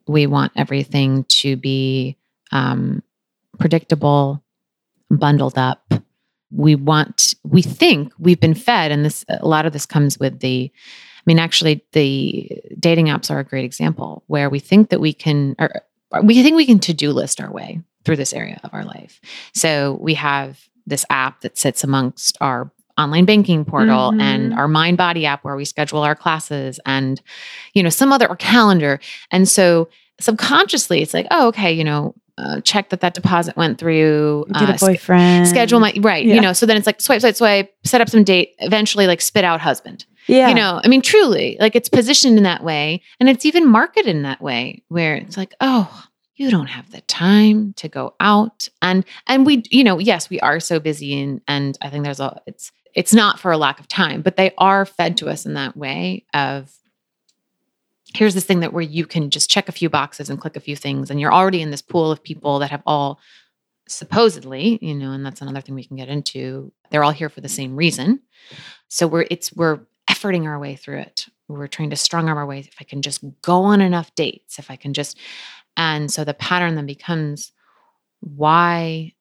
we want everything to be um, predictable, bundled up. We want, we think we've been fed, and this, a lot of this comes with the, I mean, actually the dating apps are a great example where we think that we can, or we think we can to-do list our way through this area of our life. So we have this app that sits amongst our online banking portal mm-hmm. and our Mind Body app where we schedule our classes and, you know, some other, or calendar. And so subconsciously it's like, oh, okay, you know, Uh, check that that deposit went through. Get uh, a boyfriend. Sch- schedule my, right. Yeah. You know, so then it's like swipe, swipe, swipe, set up some date, eventually like spit out husband. Yeah. You know, I mean, truly, like it's positioned in that way. And it's even marketed in that way where it's like, oh, you don't have the time to go out. And, and we, you know, yes, we are so busy, and, and I think there's a, it's, it's not for a lack of time, but they are fed to us in that way of, here's this thing that where you can just check a few boxes and click a few things, and you're already in this pool of people that have all supposedly, you know, and that's another thing we can get into. They're all here for the same reason. So we're, it's, we're efforting our way through it. We're trying to strong arm our way. If I can just go on enough dates, if I can just, and so the pattern then becomes why,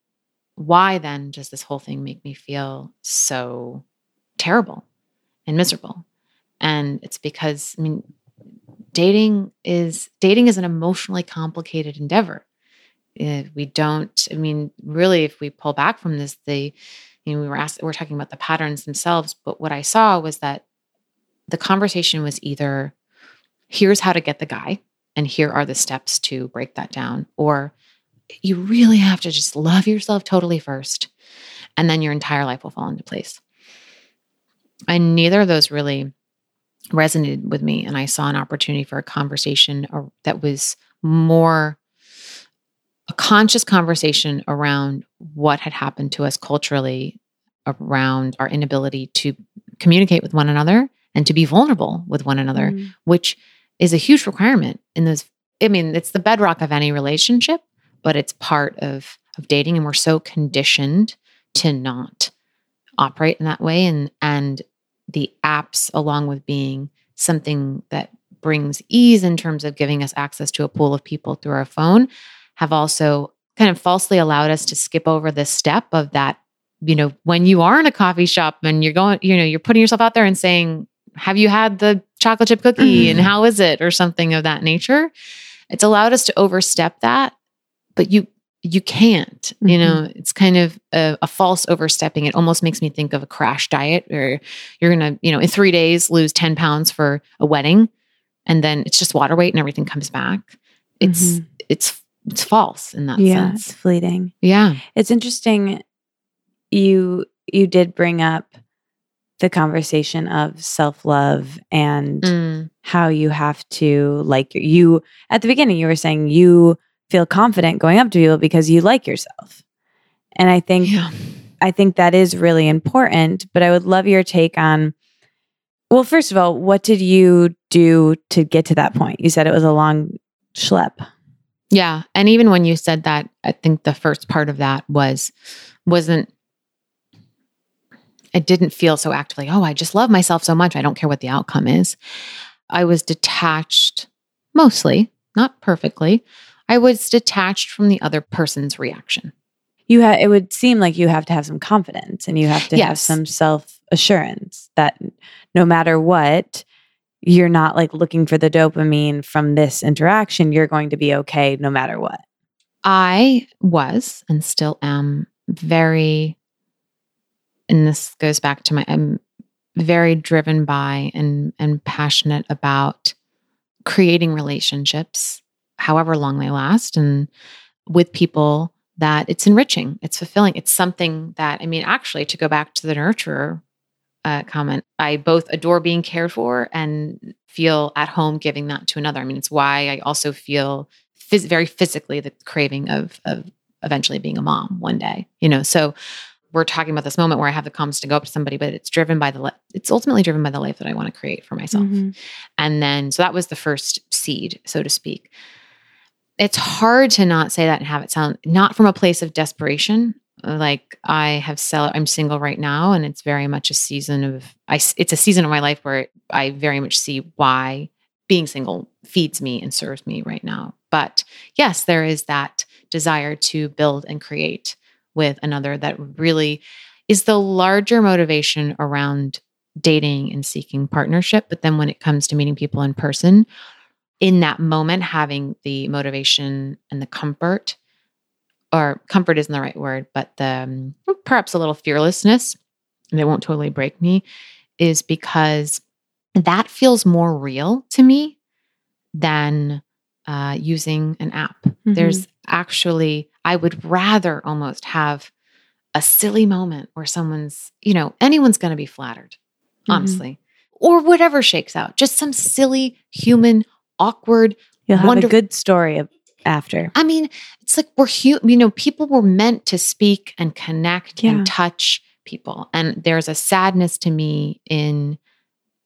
why then does this whole thing make me feel so terrible and miserable? And it's because, I mean, Dating is dating is an emotionally complicated endeavor. If we don't, I mean, really, if we pull back from this, the, you know, we were asked, we're talking about the patterns themselves, but what I saw was that the conversation was either, here's how to get the guy, and here are the steps to break that down, or you really have to just love yourself totally first, and then your entire life will fall into place. And neither of those really resonated with me. And I saw an opportunity for a conversation or, that was more a conscious conversation around what had happened to us culturally, around our inability to communicate with one another and to be vulnerable with one another, mm-hmm. which is a huge requirement in those. I mean, it's the bedrock of any relationship, but it's part of, of dating. And we're so conditioned to not operate in that way. And, and the apps, along with being something that brings ease in terms of giving us access to a pool of people through our phone, have also kind of falsely allowed us to skip over this step of that, you know, when you are in a coffee shop and you're going, you know, you're putting yourself out there and saying, have you had the chocolate chip cookie and how is it? Or something of that nature. It's allowed us to overstep that, but you You can't, mm-hmm. you know, it's kind of a, a false overstepping. It almost makes me think of a crash diet where you're going to, you know, in three days lose ten pounds for a wedding, and then it's just water weight and everything comes back. It's, mm-hmm. it's it's false in that yeah, sense. Yeah, it's fleeting. Yeah. It's interesting. You you did bring up the conversation of self-love and mm. how you have to like you at the beginning you were saying you feel confident going up to people because you like yourself. And I think yeah. I think that is really important, but I would love your take on, well, first of all, what did you do to get to that point? You said it was a long schlep. Yeah. And even when you said that, I think the first part of that was, wasn't, it didn't feel so actively, oh, I just love myself so much. I don't care what the outcome is. I was detached mostly, not perfectly. I was detached from the other person's reaction. You ha- It would seem like you have to have some confidence and you have to yes. have some self-assurance that no matter what, you're not like looking for the dopamine from this interaction. You're going to be okay no matter what. I was and still am very, and this goes back to my, I'm very driven by and, and passionate about creating relationships, however long they last, and with people that it's enriching, it's fulfilling. It's something that, I mean, actually, to go back to the nurturer uh, comment, I both adore being cared for and feel at home giving that to another. I mean, it's why I also feel phys- very physically the craving of, of eventually being a mom one day, you know? So we're talking about this moment where I have the comments to go up to somebody, but it's driven by the, le- it's ultimately driven by the life that I want to create for myself. Mm-hmm. And then, so that was the first seed, so to speak. It's hard to not say that and have it sound not from a place of desperation. Like I have, sell, I'm single right now, and it's very much a season of. I it's a season of my life where I very much see why being single feeds me and serves me right now. But yes, there is that desire to build and create with another that really is the larger motivation around dating and seeking partnership. But then when it comes to meeting people in person, in that moment, having the motivation and the comfort, or comfort isn't the right word, but the um, perhaps a little fearlessness, and it won't totally break me, is because that feels more real to me than uh, using an app. Mm-hmm. There's actually, I would rather almost have a silly moment where someone's, you know, anyone's going to be flattered, honestly, mm-hmm. or whatever shakes out, just some silly human awkward. You'll have wonderful. A good story of after. I mean, it's like we're human, you know, people were meant to speak and connect yeah. and touch people. And there's a sadness to me in,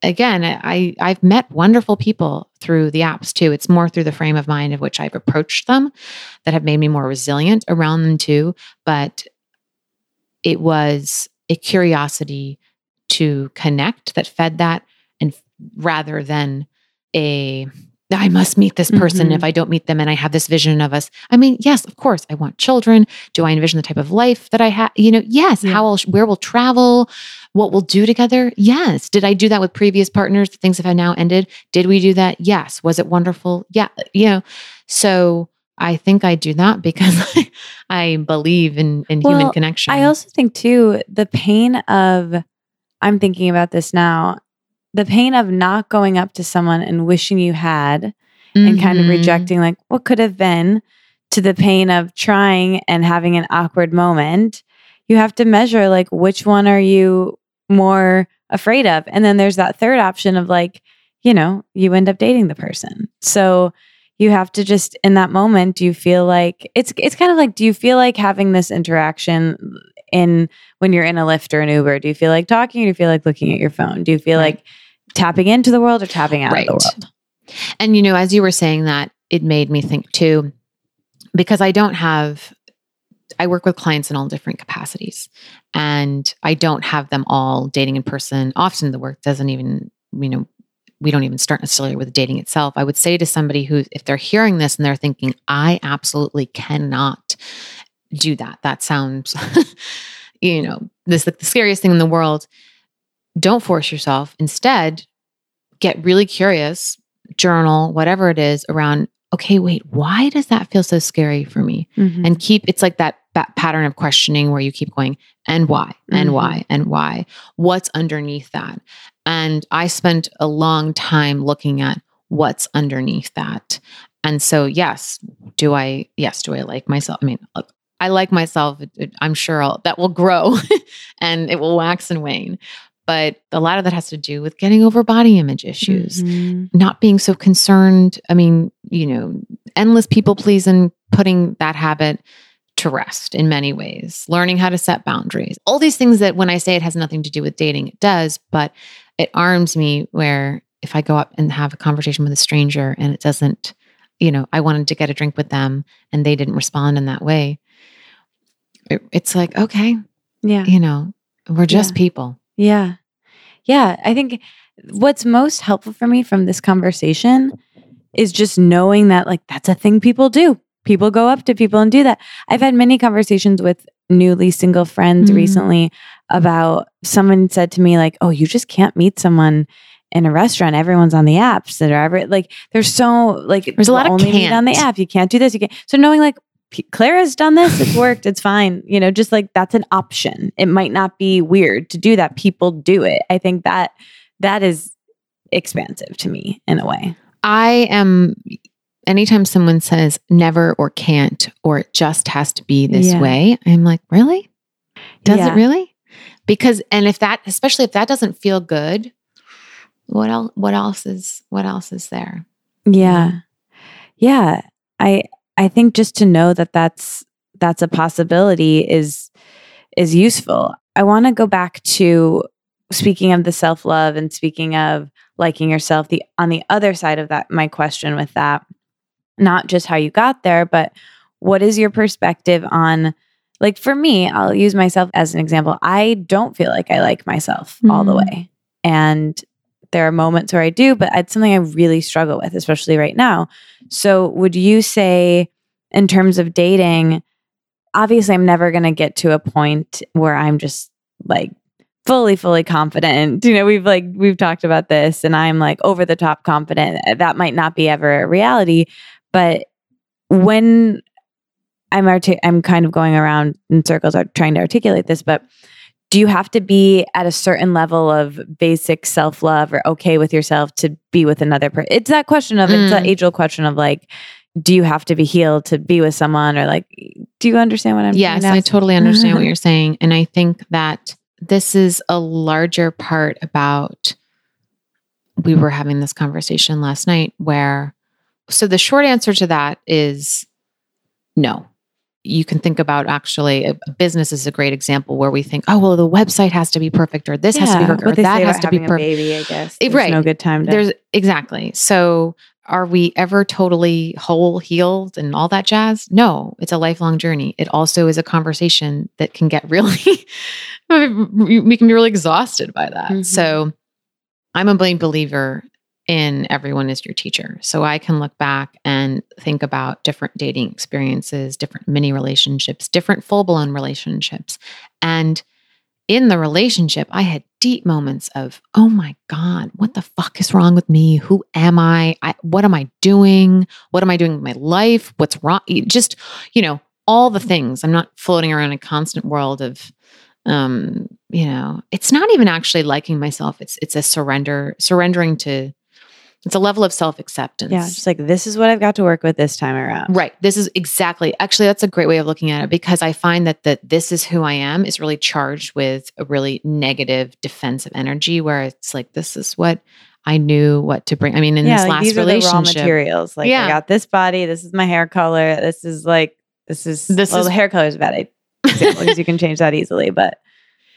again, I, I've met wonderful people through the apps too. It's more through the frame of mind of which I've approached them that have made me more resilient around them too. But it was a curiosity to connect that fed that, and rather than a I must meet this person mm-hmm. if I don't meet them and I have this vision of us. I mean, yes, of course, I want children. Do I envision the type of life that I have? You know, yes. Yeah. How I'll, where we'll travel, what we'll do together? Yes. Did I do that with previous partners? Things have now ended. Did we do that? Yes. Was it wonderful? Yeah. You know, so I think I do that because I believe in, in well, human connection. I also think too, the pain of, I'm thinking about this now, the pain of not going up to someone and wishing you had mm-hmm. and kind of rejecting like what could have been, to the pain of trying and having an awkward moment. You have to measure like which one are you more afraid of? And then there's that third option of like, you know, you end up dating the person. So you have to just in that moment, do you feel like it's it's kind of like, do you feel like having this interaction in when you're in a Lyft or an Uber? Do you feel like talking, or do you feel like looking at your phone? Do you feel right. like tapping into the world or tapping out right. of the world? And you know, as you were saying that, it made me think too, because I don't have, I work with clients in all different capacities, and I don't have them all dating in person. Often the work doesn't even, you know, we don't even start necessarily with dating itself. I would say to somebody who, if they're hearing this and they're thinking, I absolutely cannot do that. That sounds, you know, this the scariest thing in the world. Don't force yourself. Instead, get really curious, journal, whatever it is around, okay, wait, why does that feel so scary for me? Mm-hmm. And keep, it's like that, that pattern of questioning where you keep going, and why, and mm-hmm. why, and why? What's underneath that? And I spent a long time looking at what's underneath that. And so, yes, do I, yes, do I like myself? I mean, look, I like myself. It, it, I'm sure I'll, that will grow and it will wax and wane. But a lot of that has to do with getting over body image issues, mm-hmm. not being so concerned. I mean, you know, endless people pleasing, putting that habit to rest in many ways, learning how to set boundaries. All these things that when I say it has nothing to do with dating, it does, but it arms me where if I go up and have a conversation with a stranger and it doesn't, you know, I wanted to get a drink with them and they didn't respond in that way. It, it's like, okay, yeah, you know, we're just yeah. people. Yeah. Yeah. I think what's most helpful for me from this conversation is just knowing that like, that's a thing people do. People go up to people and do that. I've had many conversations with newly single friends mm-hmm. recently about someone said to me like, oh, you just can't meet someone in a restaurant. Everyone's on the apps that are ever like, there's so like, there's a lot of can't on the app. You can't do this. You can't. So knowing like, P- Clara's done this. It's worked. It's fine. You know, just like that's an option. It might not be weird to do that. People do it. I think that that is expansive to me in a way. I am, anytime someone says never or can't, or it just has to be this yeah. way, I'm like, really? Does yeah. it really? Because, and if that, especially if that doesn't feel good, what else, what else is, what else is there? Yeah. Yeah. I, I think just to know that that's that's a possibility is is useful. I want to go back to speaking of the self-love and speaking of liking yourself. The on the other side of that, my question with that, not just how you got there, but what is your perspective on, like for me, I'll use myself as an example. I don't feel like I like myself mm-hmm. all the way. And there are moments where I do, but it's something I really struggle with, especially right now. So would you say in terms of dating, obviously I'm never going to get to a point where I'm just like fully, fully confident. You know, we've like, we've talked about this and I'm like over the top confident. That might not be ever a reality, but when I'm, arti- I'm kind of going around in circles trying to articulate this, but do you have to be at a certain level of basic self-love or okay with yourself to be with another person? It's that question of, mm. it's that age-old question of like, do you have to be healed to be with someone? Or like, do you understand what I'm saying? Yes, I totally understand what you're saying. And I think that this is a larger part about, we were having this conversation last night where, so the short answer to that is no. You can think about actually a, a business is a great example where we think, oh, well, the website has to be perfect or this yeah, has to be perfect or that has to be perfect. Baby, I guess. There's right. no good time. To- There's exactly. So are we ever totally whole, healed and all that jazz? No, it's a lifelong journey. It also is a conversation that can get really, we can be really exhausted by that. Mm-hmm. So I'm a big believer in everyone is your teacher. So I can look back and think about different dating experiences, different mini relationships, different full-blown relationships. And in the relationship, I had deep moments of, oh my God, what the fuck is wrong with me? Who am I? I what am I doing? What am I doing with my life? What's wrong? Just, you know, all the things. I'm not floating around in a constant world of, um, you know, it's not even actually liking myself. It's it's a surrender, surrendering to, it's a level of self-acceptance. Yeah, just like, this is what I've got to work with this time around. Right. This is exactly, actually, that's a great way of looking at it because I find that the, this is who I am is really charged with a really negative defensive energy where it's like, this is what I knew what to bring. I mean, in yeah, this like last these relationship. Yeah, these are the raw materials. Like, yeah. I got this body, this is my hair color, this is like, this is, this well, is, the hair color is a bad example because you can change that easily, but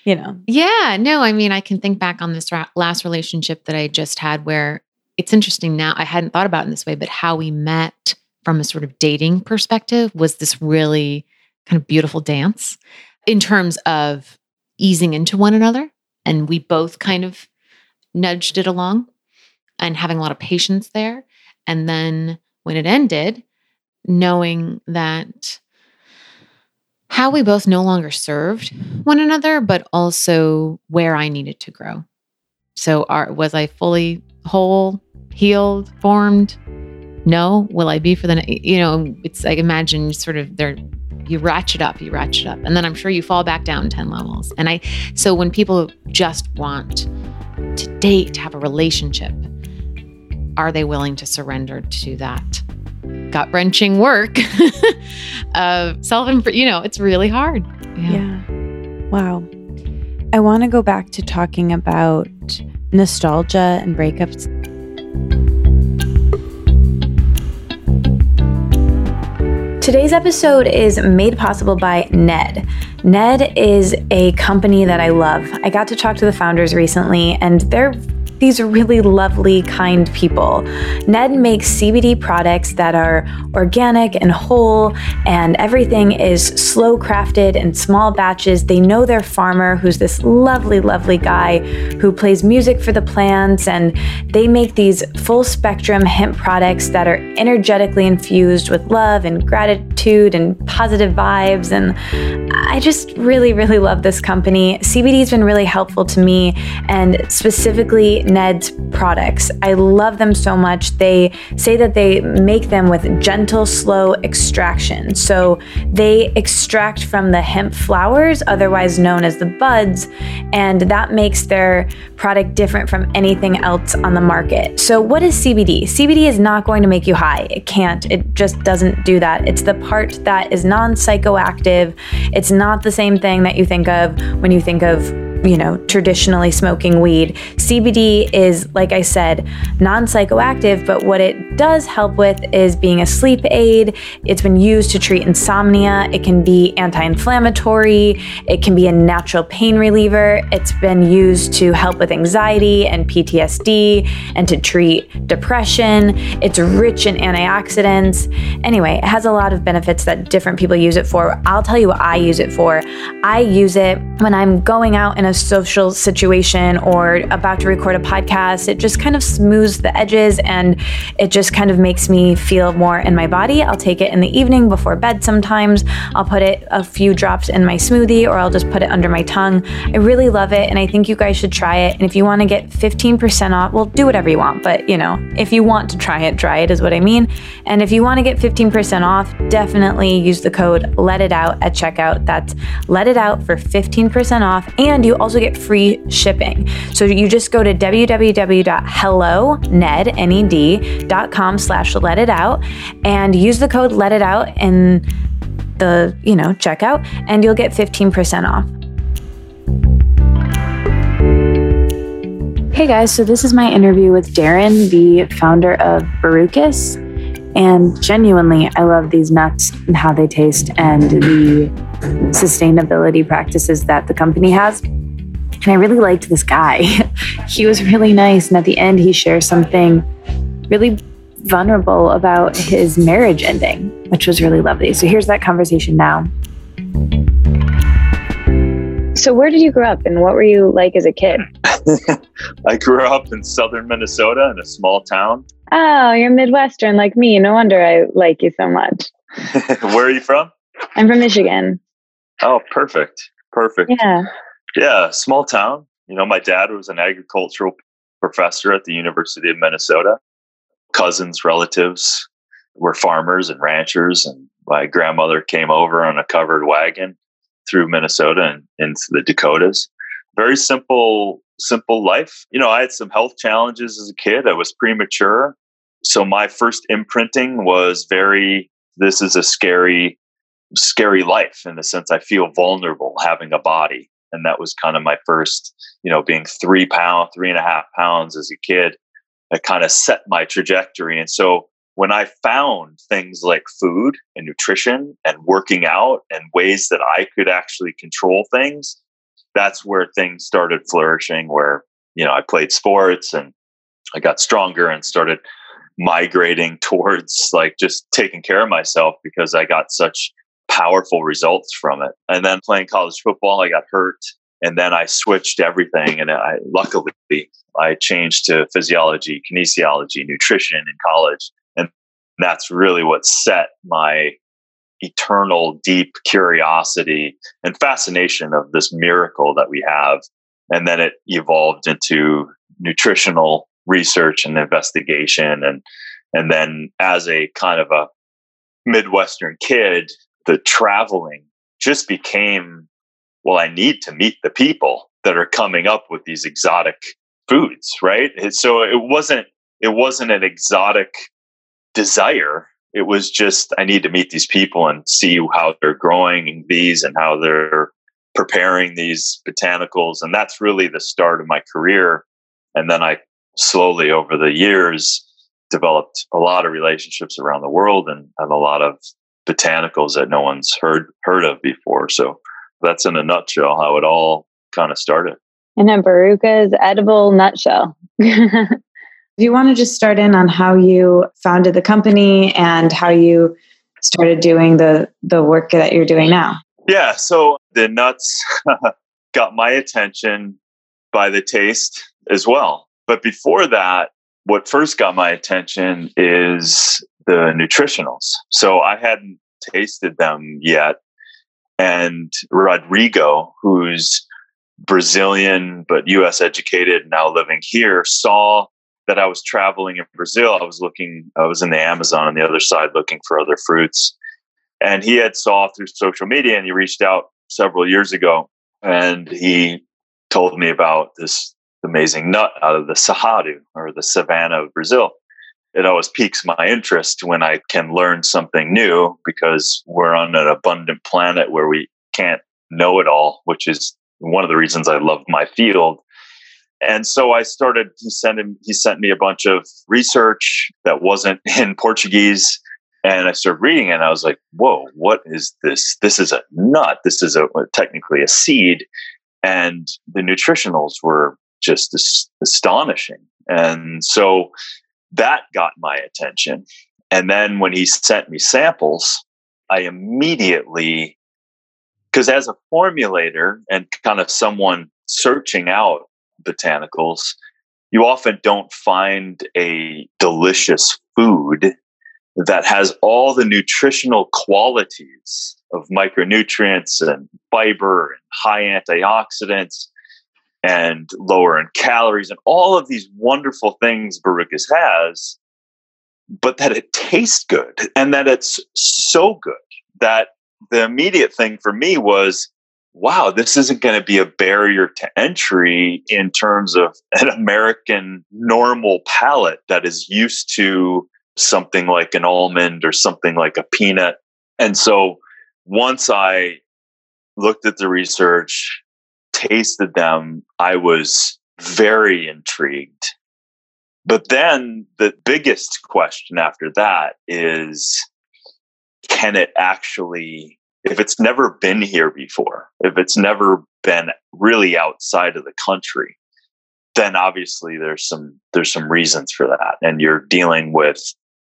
you know. Yeah, no, I mean, I can think back on this ra- last relationship that I just had where it's interesting now, I hadn't thought about it in this way, but how we met from a sort of dating perspective was this really kind of beautiful dance in terms of easing into one another. And we both kind of nudged it along and having a lot of patience there. And then when it ended, knowing that how we both no longer served one another, but also where I needed to grow. So are, was I fully whole, healed, formed? No. Will I be for the, you know, it's like, imagine sort of there, you ratchet up, you ratchet up. And then I'm sure you fall back down ten levels. And I, so when people just want to date, to have a relationship, are they willing to surrender to that gut-wrenching work of self, you know, it's really hard. Yeah. yeah. Wow. I want to go back to talking about nostalgia and breakups. Today's episode is made possible by Ned. Ned is a company that I love. I got to talk to the founders recently, and they're these really lovely, kind people. Ned makes C B D products that are organic and whole, and everything is slow crafted in small batches. They know their farmer, who's this lovely, lovely guy who plays music for the plants, and they make these full spectrum hemp products that are energetically infused with love and gratitude and positive vibes. And I just really, really love this company. C B D has been really helpful to me, and specifically Ned's products. I love them so much. They say that they make them with gentle, slow extraction. So they extract from the hemp flowers, otherwise known as the buds, and that makes their product different from anything else on the market. So what is C B D? C B D is not going to make you high. It can't. It just doesn't do that. It's the part that is non-psychoactive. It's not the same thing that you think of when you think of, you know, traditionally smoking weed. C B D is, like I said, non-psychoactive, but what it does help with is being a sleep aid. It's been used to treat insomnia. It can be anti-inflammatory. It can be a natural pain reliever. It's been used to help with anxiety and P T S D and to treat depression. It's rich in antioxidants. Anyway, it has a lot of benefits that different people use it for. I'll tell you what I use it for. I use it when I'm going out in a social situation or about to record a podcast. It just kind of smooths the edges, and it just kind of makes me feel more in my body. I'll take it in the evening before bed sometimes. I'll put it a few drops in my smoothie, or I'll just put it under my tongue. I really love it, and I think you guys should try it. And if you want to get fifteen percent off, well, do whatever you want, but you know, if you want to try it, try it is what I mean. And if you want to get fifteen percent off, definitely use the code Let It Out at checkout. That's Let It Out for fifteen percent off, and you also get free shipping. So you just go to w w w dot hello ned dot com slash let it out and use the code Let It Out in the, you know, checkout, and you'll get fifteen percent off. Hey guys, so this is my interview with Darren, the founder of Barukas. And genuinely, I love these nuts and how they taste and the sustainability practices that the company has. And I really liked this guy. He was really nice. And at the end, he shares something really vulnerable about his marriage ending, which was really lovely. So here's that conversation now. So where did you grow up, and what were you like as a kid? I grew up in southern Minnesota in a small town. Oh, you're Midwestern like me. No wonder I like you so much. Where are you from? I'm from Michigan. Oh, perfect. Perfect. Yeah. Yeah. Small town. You know, my dad was an agricultural professor at the University of Minnesota. Cousins, relatives were farmers and ranchers. And my grandmother came over on a covered wagon through Minnesota and into the Dakotas. Very simple, simple life. You know, I had some health challenges as a kid. I was premature. So my first imprinting was very, this is a scary, scary life in the sense I feel vulnerable having a body. And that was kind of my first, you know, being three pound, three and a half pounds as a kid, that kind of set my trajectory. And so when I found things like food and nutrition and working out and ways that I could actually control things, that's where things started flourishing, where, you know, I played sports and I got stronger and started migrating towards like just taking care of myself because I got such powerful results from it. And then playing college football, I got hurt, and then I switched everything. And I luckily I changed to physiology, kinesiology, nutrition in college. And that's really what set my eternal, deep curiosity and fascination of this miracle that we have. And then it evolved into nutritional research and investigation. And, and then as a kind of a Midwestern kid, the traveling just became, well, I need to meet the people that are coming up with these exotic foods, right? And so it wasn't it wasn't an exotic desire. It was just, I need to meet these people and see how they're growing these and how they're preparing these botanicals. And that's really the start of my career. And then I slowly over the years developed a lot of relationships around the world and, and a lot of botanicals that no one's heard heard of before. So that's in a nutshell how it all kind of started. In a Baruka's edible nutshell. If you want to just start in on how you founded the company and how you started doing the, the work that you're doing now. Yeah, so the nuts got my attention by the taste as well. But before that, what first got my attention is the nutritionals. So I hadn't tasted them yet. And Rodrigo, who's Brazilian but U S educated, now living here, saw that I was traveling in Brazil. I was looking, I was in the Amazon on the other side looking for other fruits. And he had saw through social media, and he reached out several years ago, and he told me about this amazing nut out of the Sahadu, or the savanna of Brazil. It always piques my interest when I can learn something new, because we're on an abundant planet where we can't know it all, which is one of the reasons I love my field. And so I started, he sent him, he sent me a bunch of research that wasn't in Portuguese. And I started reading it, and I was like, whoa, what is this? This is a nut. This is a technically a seed. And the nutritionals were just as- astonishing. And so that got my attention. And then when he sent me samples, I immediately, because as a formulator and kind of someone searching out botanicals, you often don't find a delicious food that has all the nutritional qualities of micronutrients and fiber and high antioxidants and lower in calories and all of these wonderful things Barukas has, but that it tastes good and that it's so good that the immediate thing for me was, wow, this isn't going to be a barrier to entry in terms of an American normal palate that is used to something like an almond or something like a peanut. And so once I looked at the research, tasted them, I was very intrigued. But then the biggest question after that is, can it actually, if it's never been here before, if it's never been really outside of the country, then obviously there's some there's some reasons for that. And you're dealing with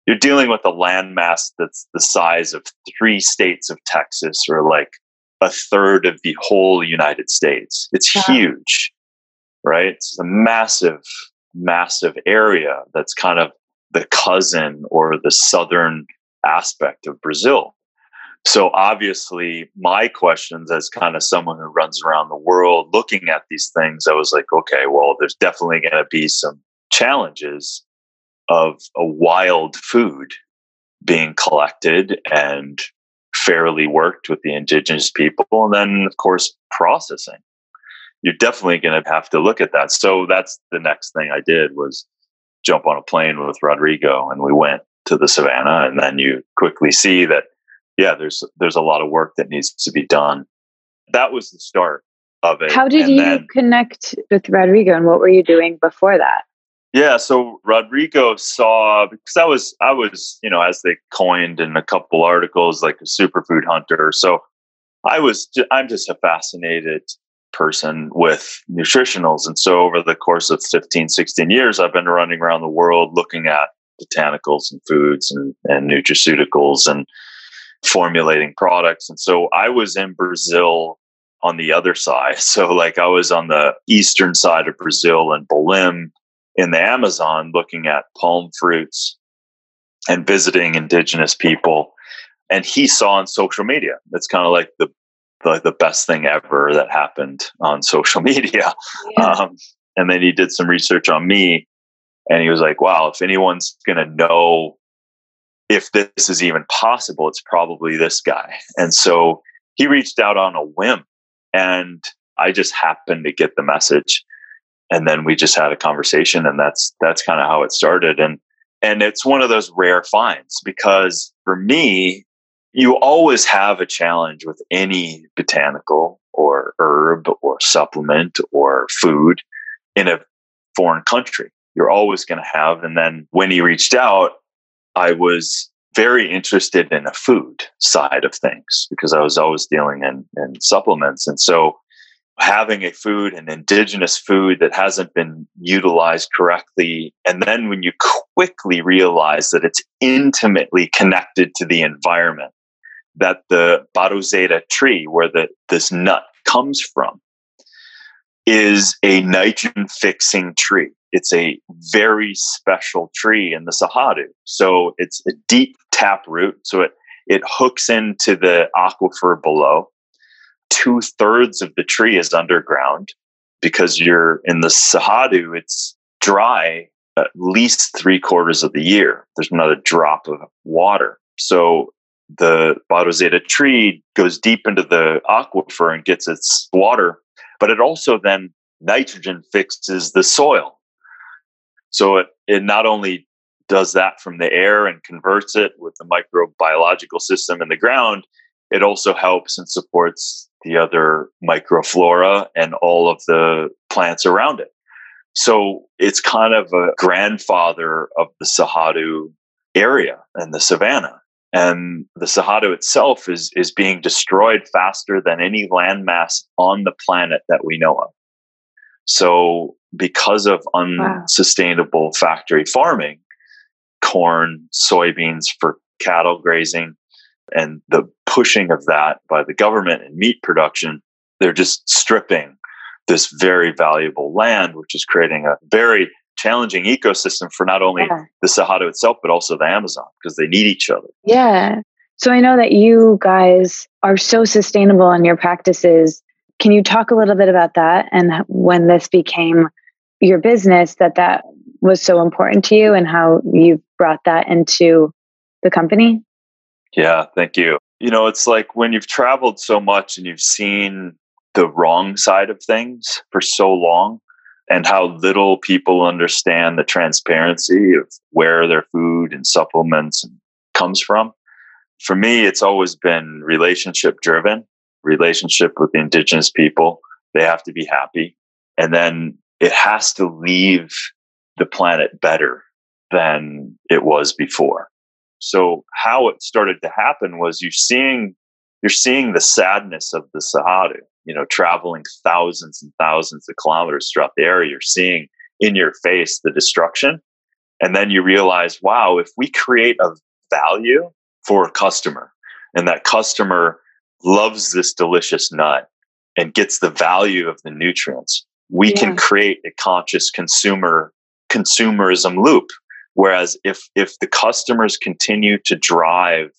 you're dealing with a landmass that's the size of three states of Texas, or like a third of the whole United States. It's wow. Huge, right? It's a massive, massive area that's kind of the cousin or the southern aspect of Brazil. So obviously my questions as kind of someone who runs around the world looking at these things, I was like, okay, well, there's definitely going to be some challenges of a wild food being collected and fairly worked with the indigenous people. And then, of course, processing. You're definitely going to have to look at that. So that's the next thing I did, was jump on a plane with Rodrigo, and we went to the savannah. And then you quickly see that, yeah, there's there's a lot of work that needs to be done. That was the start of it. How did and you then, connect with Rodrigo, and what were you doing before that? Yeah, so Rodrigo saw, because I was, I was, you know, as they coined in a couple articles, like a superfood hunter. So I was, I'm just a fascinated person with nutritionals. And so over the course of fifteen, sixteen years, I've been running around the world looking at botanicals and foods and, and nutraceuticals and formulating products. And so I was in Brazil on the other side. So like I was on the eastern side of Brazil and Belém in the Amazon, looking at palm fruits and visiting indigenous people. And he saw on social media, it's kind of like the, the, the best thing ever that happened on social media. Yeah. Um, and then he did some research on me, and he was like, wow, if anyone's going to know if this is even possible, it's probably this guy. And so he reached out on a whim, and I just happened to get the message. and then we just had a conversation, and that's that's kind of how it started. And and it's one of those rare finds, because for me, you always have a challenge with any botanical or herb or supplement or food in a foreign country. You're always going to have. And then when he reached out, I was very interested in a food side of things, because I was always dealing in, in supplements. And so having a food, an indigenous food that hasn't been utilized correctly, and then when you quickly realize that it's intimately connected to the environment, that the Baruzeda tree, where the, this nut comes from, is a nitrogen-fixing tree. It's a very special tree in the Sahadu. So it's a deep tap root. So it, it hooks into the aquifer below. Two-thirds of the tree is underground, because you're in the Sahadu, it's dry at least three-quarters of the year. There's not a drop of water. So the Baruzeda tree goes deep into the aquifer and gets its water, but it also then nitrogen fixes the soil. So it, it not only does that from the air and converts it with the microbiological system in the ground, it also helps and supports the other microflora and all of the plants around it. So it's kind of a grandfather of the Sahadu area and the savanna. And the Sahadu itself is, is being destroyed faster than any landmass on the planet that we know of. So because of unsustainable wow. factory farming, corn, soybeans for cattle grazing, and the pushing of that by the government and meat production, they're just stripping this very valuable land, which is creating a very challenging ecosystem for not only yeah. the Sahadu itself, but also the Amazon, because they need each other. Yeah. So I know that you guys are so sustainable in your practices. Can you talk a little bit about that, and when this became your business, that that was so important to you, and how you brought that into the company? Yeah, thank you. You know, it's like when you've traveled so much and you've seen the wrong side of things for so long, and how little people understand the transparency of where their food and supplements comes from. For me, it's always been relationship driven, relationship with the indigenous people. They have to be happy. And then it has to leave the planet better than it was before. So how it started to happen was you're seeing, you're seeing the sadness of the Sahadu, you know, traveling thousands and thousands of kilometers throughout the area. You're seeing in your face the destruction. And then you realize, wow, if we create a value for a customer, and that customer loves this delicious nut and gets the value of the nutrients, we yeah. can create a conscious consumer consumerism loop. Whereas if if the customers continue to drive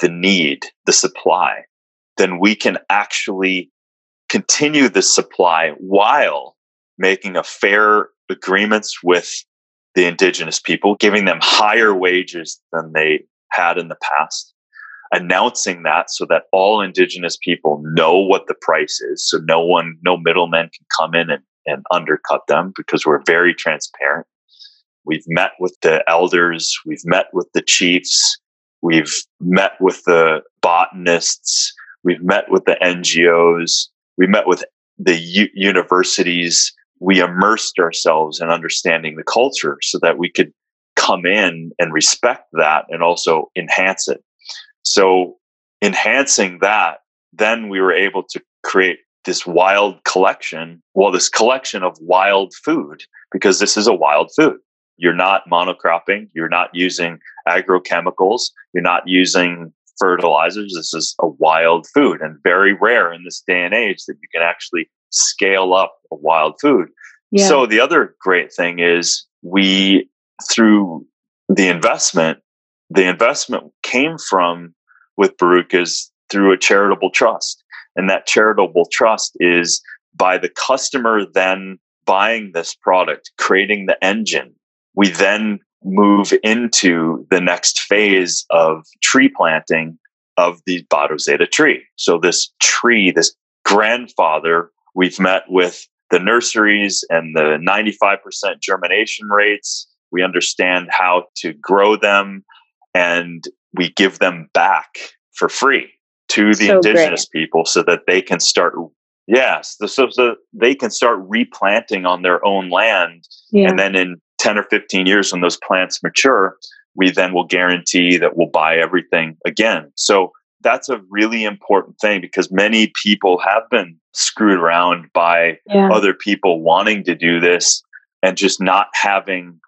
the need, the supply, then we can actually continue the supply while making a fair agreements with the indigenous people, giving them higher wages than they had in the past, announcing that so that all indigenous people know what the price is. So no one, no middlemen can come in and, and undercut them, because we're very transparent. We've met with the elders, we've met with the chiefs, we've met with the botanists, we've met with the N G Os, we met with the u- universities. We immersed ourselves in understanding the culture so that we could come in and respect that and also enhance it. So enhancing that, then we were able to create this wild collection, well, this collection of wild food, because this is a wild food. You're not monocropping. You're not using agrochemicals. You're not using fertilizers. This is a wild food, and very rare in this day and age that you can actually scale up a wild food. Yeah. So the other great thing is we, through the investment, the investment came from with Barukas through a charitable trust. And that charitable trust is by the customer then buying this product, creating the engine. We then move into the next phase of tree planting of the Baruzeda tree. So this tree, this grandfather, we've met with the nurseries and the ninety-five percent germination rates. We understand how to grow them, and we give them back for free to the so indigenous great. people so that they can start, yes, the, so, so they can start replanting on their own land. Yeah. And then in ten or fifteen years, when those plants mature, we then will guarantee that we'll buy everything again. So that's a really important thing, because many people have been screwed around by yeah. other people wanting to do this and just not having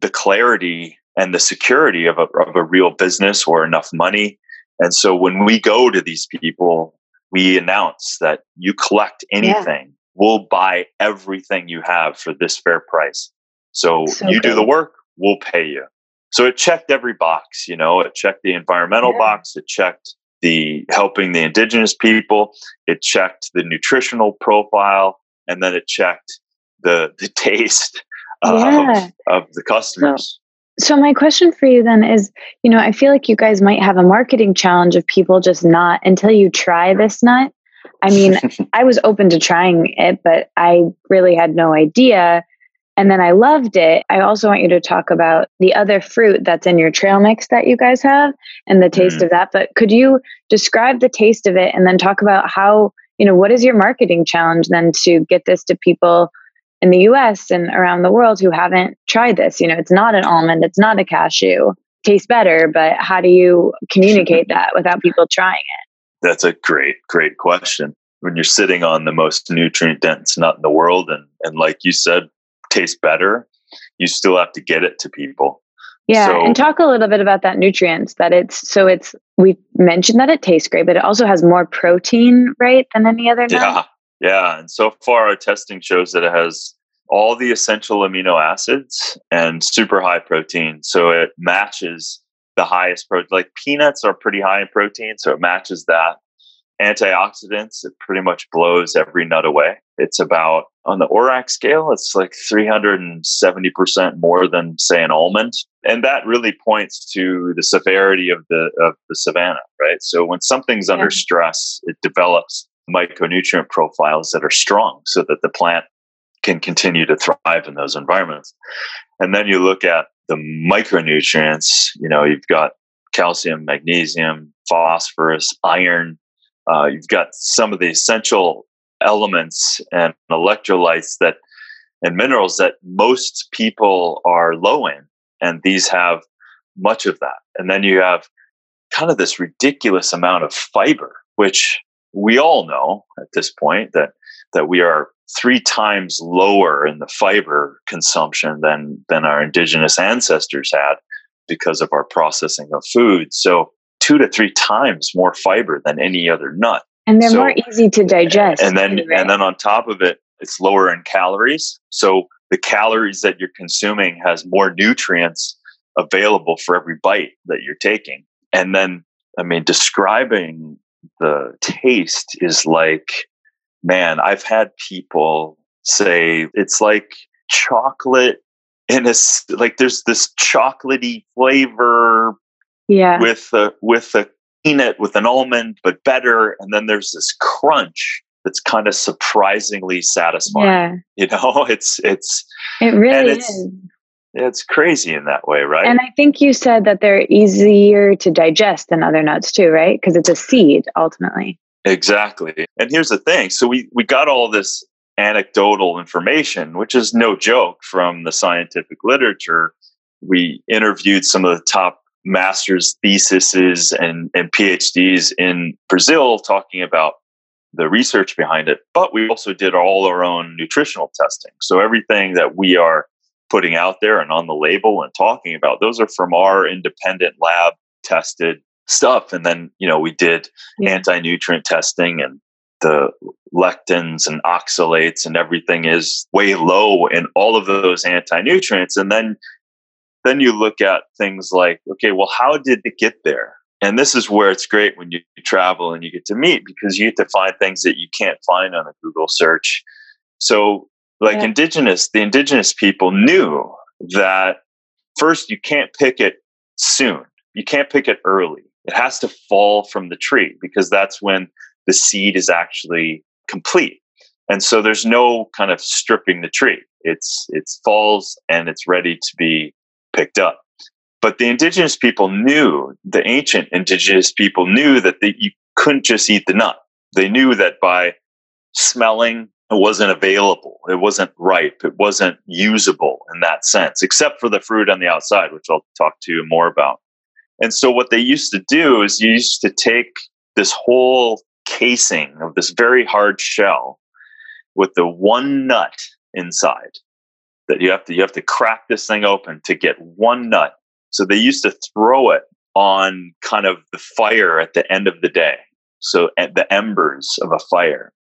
the clarity and the security of a, of a real business or enough money. And so when we go to these people, we announce that you collect anything, yeah. we'll buy everything you have for this fair price. So, so you good. do the work, we'll pay you. So it checked every box, you know, it checked the environmental yeah. box, it checked the helping the indigenous people, it checked the nutritional profile, and then it checked the the taste yeah. of, of the customers. So- So my question for you then is, you know, I feel like you guys might have a marketing challenge of people just not until you try this nut. I mean, I was open to trying it, but I really had no idea. And then I loved it. I also want you to talk about the other fruit that's in your trail mix that you guys have and the taste mm. of that. But could you describe the taste of it and then talk about how, you know, what is your marketing challenge then to get this to people in the U S and around the world who haven't tried this? You know, it's not an almond, it's not a cashew, tastes better, but how do you communicate that without people trying it? That's a great, great question. When you're sitting on the most nutrient dense nut in the world, and, and like you said, tastes better, you still have to get it to people. Yeah. So, and talk a little bit about that nutrients that it's, so it's, we mentioned that it tastes great, but it also has more protein, right, than any other nut? Yeah. Yeah. And so far, our testing shows that it has all the essential amino acids and super high protein. So it matches the highest protein. Like peanuts are pretty high in protein, so it matches that. Antioxidants, it pretty much blows every nut away. It's about, on the O R A C scale, it's like three hundred seventy percent more than, say, an almond. And that really points to the severity of the of the savanna, right? So when something's yeah. under stress, it develops micronutrient profiles that are strong so that the plant can continue to thrive in those environments. And then you look at the micronutrients, you know, you've got calcium, magnesium, phosphorus, iron, uh, you've got some of the essential elements and electrolytes that and minerals that most people are low in. And these have much of that. And then you have kind of this ridiculous amount of fiber, which we all know at this point that that we are three times lower in the fiber consumption than than our indigenous ancestors had because of our processing of food. So two to three times more fiber than any other nut. And they're so, more easy to digest. And then right? and then on top of it, it's lower in calories. So the calories that you're consuming has more nutrients available for every bite that you're taking. And then, I mean, describing the taste is like, man, I've had people say it's like chocolate, and it's like there's this chocolatey flavor yeah. with a, with a peanut, with an almond, but better. And then there's this crunch that's kind of surprisingly satisfying. Yeah. You know, it's, it's, it really it's, is. It's crazy in that way, right? And I think you said that they're easier to digest than other nuts too, right? Because it's a seed, ultimately. Exactly. And here's the thing. So we, we got all this anecdotal information, which is no joke, from the scientific literature. We interviewed some of the top master's theses and, and PhDs in Brazil talking about the research behind it. But we also did all our own nutritional testing. So everything that we are putting out there and on the label and talking about, those are from our independent lab tested stuff. And then, you know, we did yeah. anti-nutrient testing, and the lectins and oxalates and everything is way low in all of those anti-nutrients. And then, then you look at things like, okay, well, how did it get there? And this is where it's great when you travel and you get to meet, because you get to find things that you can't find on a Google search. So Like yeah. indigenous, the indigenous people knew that first, you can't pick it soon. You can't pick it early. It has to fall from the tree, because that's when the seed is actually complete. And so there's no kind of stripping the tree. It's it's falls and it's ready to be picked up. But the indigenous people knew, the ancient indigenous people knew that the, you couldn't just eat the nut. They knew that by smelling, it wasn't available. It wasn't ripe. It wasn't usable in that sense, except for the fruit on the outside, which I'll talk to you more about. And so what they used to do is you used to take this whole casing of this very hard shell with the one nut inside that you have to, you have to crack this thing open to get one nut. So they used to throw it on kind of the fire at the end of the day. So at the embers of a fire,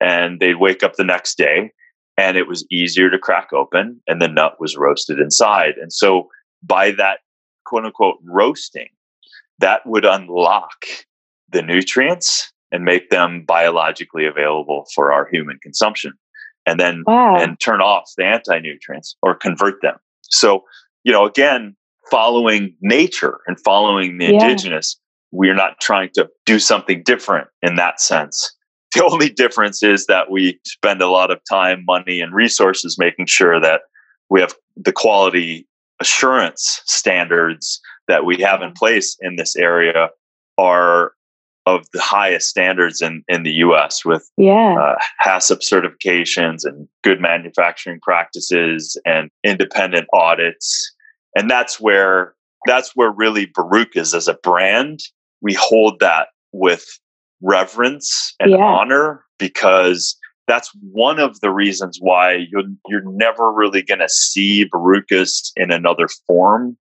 and they'd wake up the next day and it was easier to crack open and the nut was roasted inside. And so by that quote unquote roasting, that would unlock the nutrients and make them biologically available for our human consumption, and then wow. and turn off the anti-nutrients or convert them. So, you know, again, following nature and following the yeah. indigenous, we're not trying to do something different in that sense. The only difference is that we spend a lot of time, money, and resources making sure that we have the quality assurance standards that we have in place in this area are of the highest standards in, in the U S with yeah. uh, HACCP certifications and good manufacturing practices and independent audits. And that's where that's where really Barukas as a brand, we hold that with reverence and yeah. honor, because that's one of the reasons why you're, you're never really going to see Barukas in another form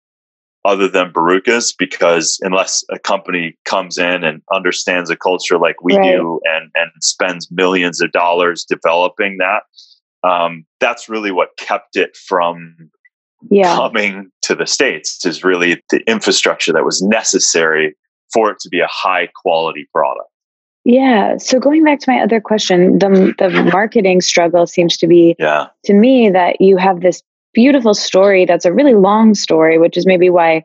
other than Barukas, because unless a company comes in and understands a culture like we right. do and, and spends millions of dollars developing that, um, that's really what kept it from yeah. coming to the States, is really the infrastructure that was necessary for it to be a high quality product. Yeah. So going back to my other question, the, the marketing struggle seems to be, yeah. to me, that you have this beautiful story that's a really long story, which is maybe why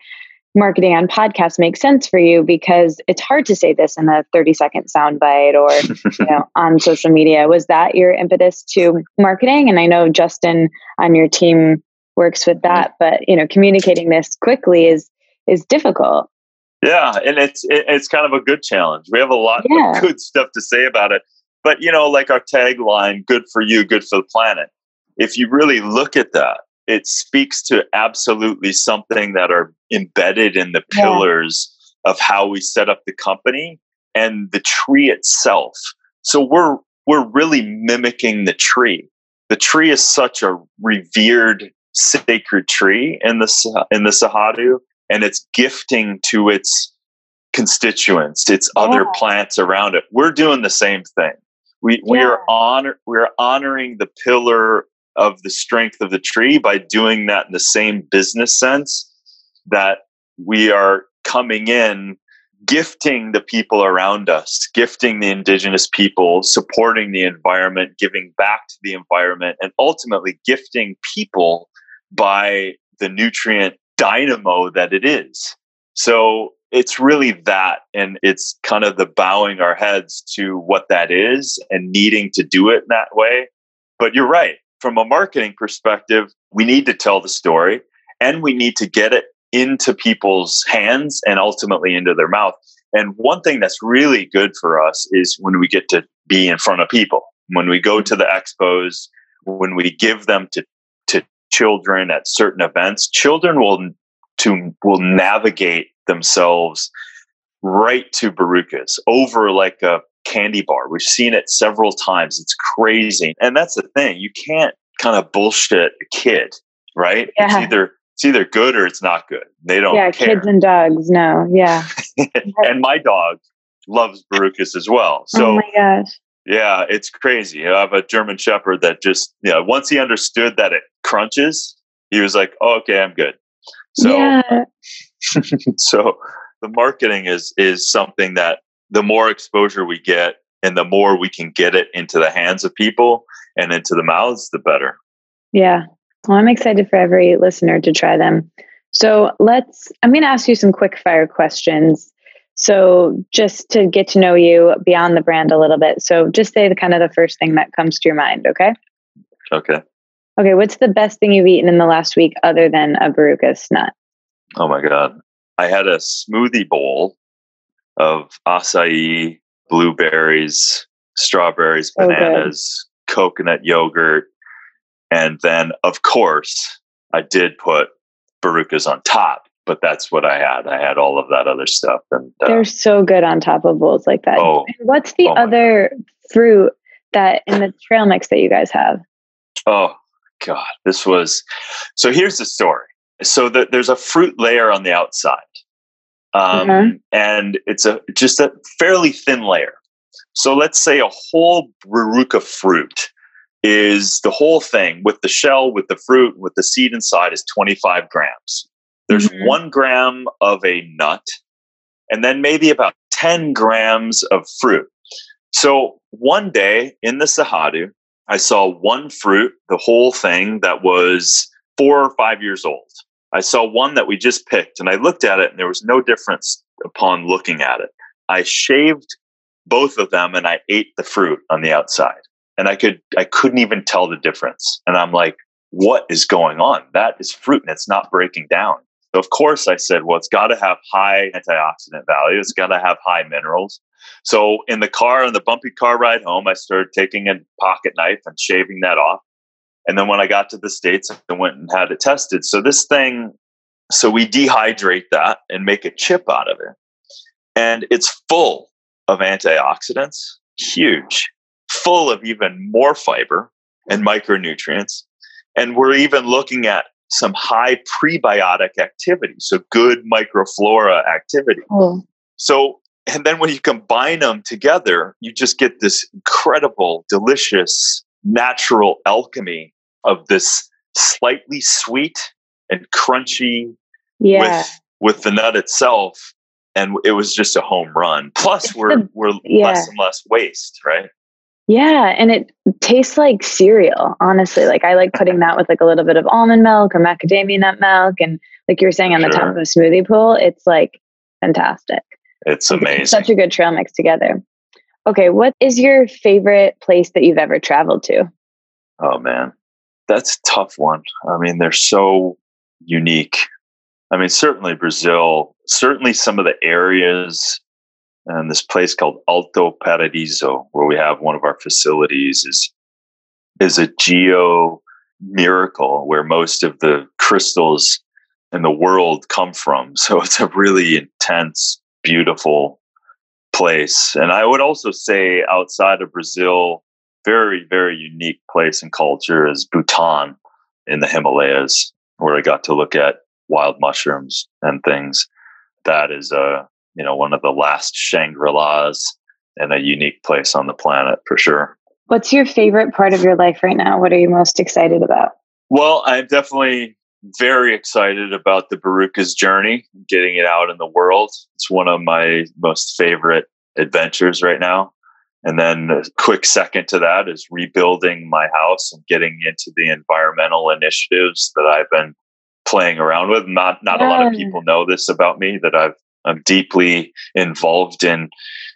marketing on podcasts makes sense for you, because it's hard to say this in a thirty second soundbite or you know, on social media. Was that your impetus to marketing? And I know Justin on your team works with that, but you know, communicating this quickly is is difficult. Yeah, and it's it's kind of a good challenge. We have a lot yeah. of good stuff to say about it. But, you know, like our tagline, good for you, good for the planet. If you really look at that, it speaks to absolutely something that are embedded in the pillars yeah. of how we set up the company and the tree itself. So we're we're really mimicking the tree. The tree is such a revered, sacred tree in the in the Sahadu. And it's gifting to its constituents, its yeah. other plants around it. We're doing the same thing. We yeah. we are honor we're honoring the pillar of the strength of the tree by doing that in the same business sense that we are coming in, gifting the people around us, gifting the indigenous people, supporting the environment, giving back to the environment, and ultimately gifting people by the nutrient dynamo that it is. So it's really that, and it's kind of the bowing our heads to what that is and needing to do it in that way. But you're right, from a marketing perspective, we need to tell the story and we need to get it into people's hands and ultimately into their mouth. And one thing that's really good for us is when we get to be in front of people, when we go to the expos, when we give them to children at certain events, children will to will navigate themselves right to Barukas over like a candy bar. We've seen it several times. It's crazy. And that's the thing. You can't kind of bullshit a kid, right? Yeah. It's either it's either good or it's not good. They don't yeah, care. Kids and dogs, no. Yeah. And my dog loves Barukas as well. So, oh my gosh. Yeah, it's crazy. I have a German Shepherd that just, you know, once he understood that it crunches, he was like, oh, okay, I'm good. So, yeah. So the marketing is is something that the more exposure we get and the more we can get it into the hands of people and into the mouths, the better. Yeah. Well, I'm excited for every listener to try them. So let's, I'm going to ask you some quick fire questions. So just to get to know you beyond the brand a little bit. So just say the kind of the first thing that comes to your mind. Okay. Okay. Okay. What's the best thing you've eaten in the last week other than a Barukas nut? Oh my God. I had a smoothie bowl of acai, blueberries, strawberries, bananas, okay. coconut yogurt. And then of course I did put Barukas on top. But that's what I had. I had all of that other stuff. And uh, they're so good on top of bowls like that. Oh, what's the oh other fruit that in the trail mix that you guys have? Oh God, this was, so here's the story. So the, there's a fruit layer on the outside um, mm-hmm. and it's a, just a fairly thin layer. So let's say a whole Baruka fruit is the whole thing with the shell, with the fruit, with the seed inside is twenty-five grams. There's mm-hmm. one gram of a nut and then maybe about ten grams of fruit. So one day in the Sahadu, I saw one fruit, the whole thing that was four or five years old. I saw one that we just picked and I looked at it and there was no difference upon looking at it. I shaved both of them and I ate the fruit on the outside and I could, I couldn't even tell the difference. And I'm like, what is going on? That is fruit and it's not breaking down. So of course I said, well, it's got to have high antioxidant value. It's got to have high minerals. So in the car, on the bumpy car ride home, I started taking a pocket knife and shaving that off. And then when I got to the States, I went and had it tested. So this thing, so we dehydrate that and make a chip out of it. And it's full of antioxidants, huge, full of even more fiber and micronutrients. And we're even looking at some high prebiotic activity. So good microflora activity. Mm. So, and then when you combine them together, you just get this incredible, delicious, natural alchemy of this slightly sweet and crunchy yeah. with, with the nut itself. And it was just a home run. Plus it's we're, the, we're yeah. less and less waste, right? Yeah. And it tastes like cereal, honestly. Like I like putting that with like a little bit of almond milk or macadamia nut milk. And like you were saying on sure. the top of a smoothie bowl, it's like fantastic. It's amazing. It's such a good trail mix together. Okay. What is your favorite place that you've ever traveled to? Oh man, that's a tough one. I mean, they're so unique. I mean, certainly Brazil, certainly some of the areas. And this place called Alto Paradiso, where we have one of our facilities, is is a geo miracle where most of the crystals in the world come from. So it's a really intense, beautiful place. And I would also say outside of Brazil, very, very unique place and culture is Bhutan in the Himalayas, where I got to look at wild mushrooms and things. That is a you know, one of the last Shangri-Las and a unique place on the planet for sure. What's your favorite part of your life right now? What are you most excited about? Well, I'm definitely very excited about the Barukas journey, getting it out in the world. It's one of my most favorite adventures right now. And then a quick second to that is rebuilding my house and getting into the environmental initiatives that I've been playing around with. Not, not yeah. a lot of people know this about me, that I've I'm deeply involved in,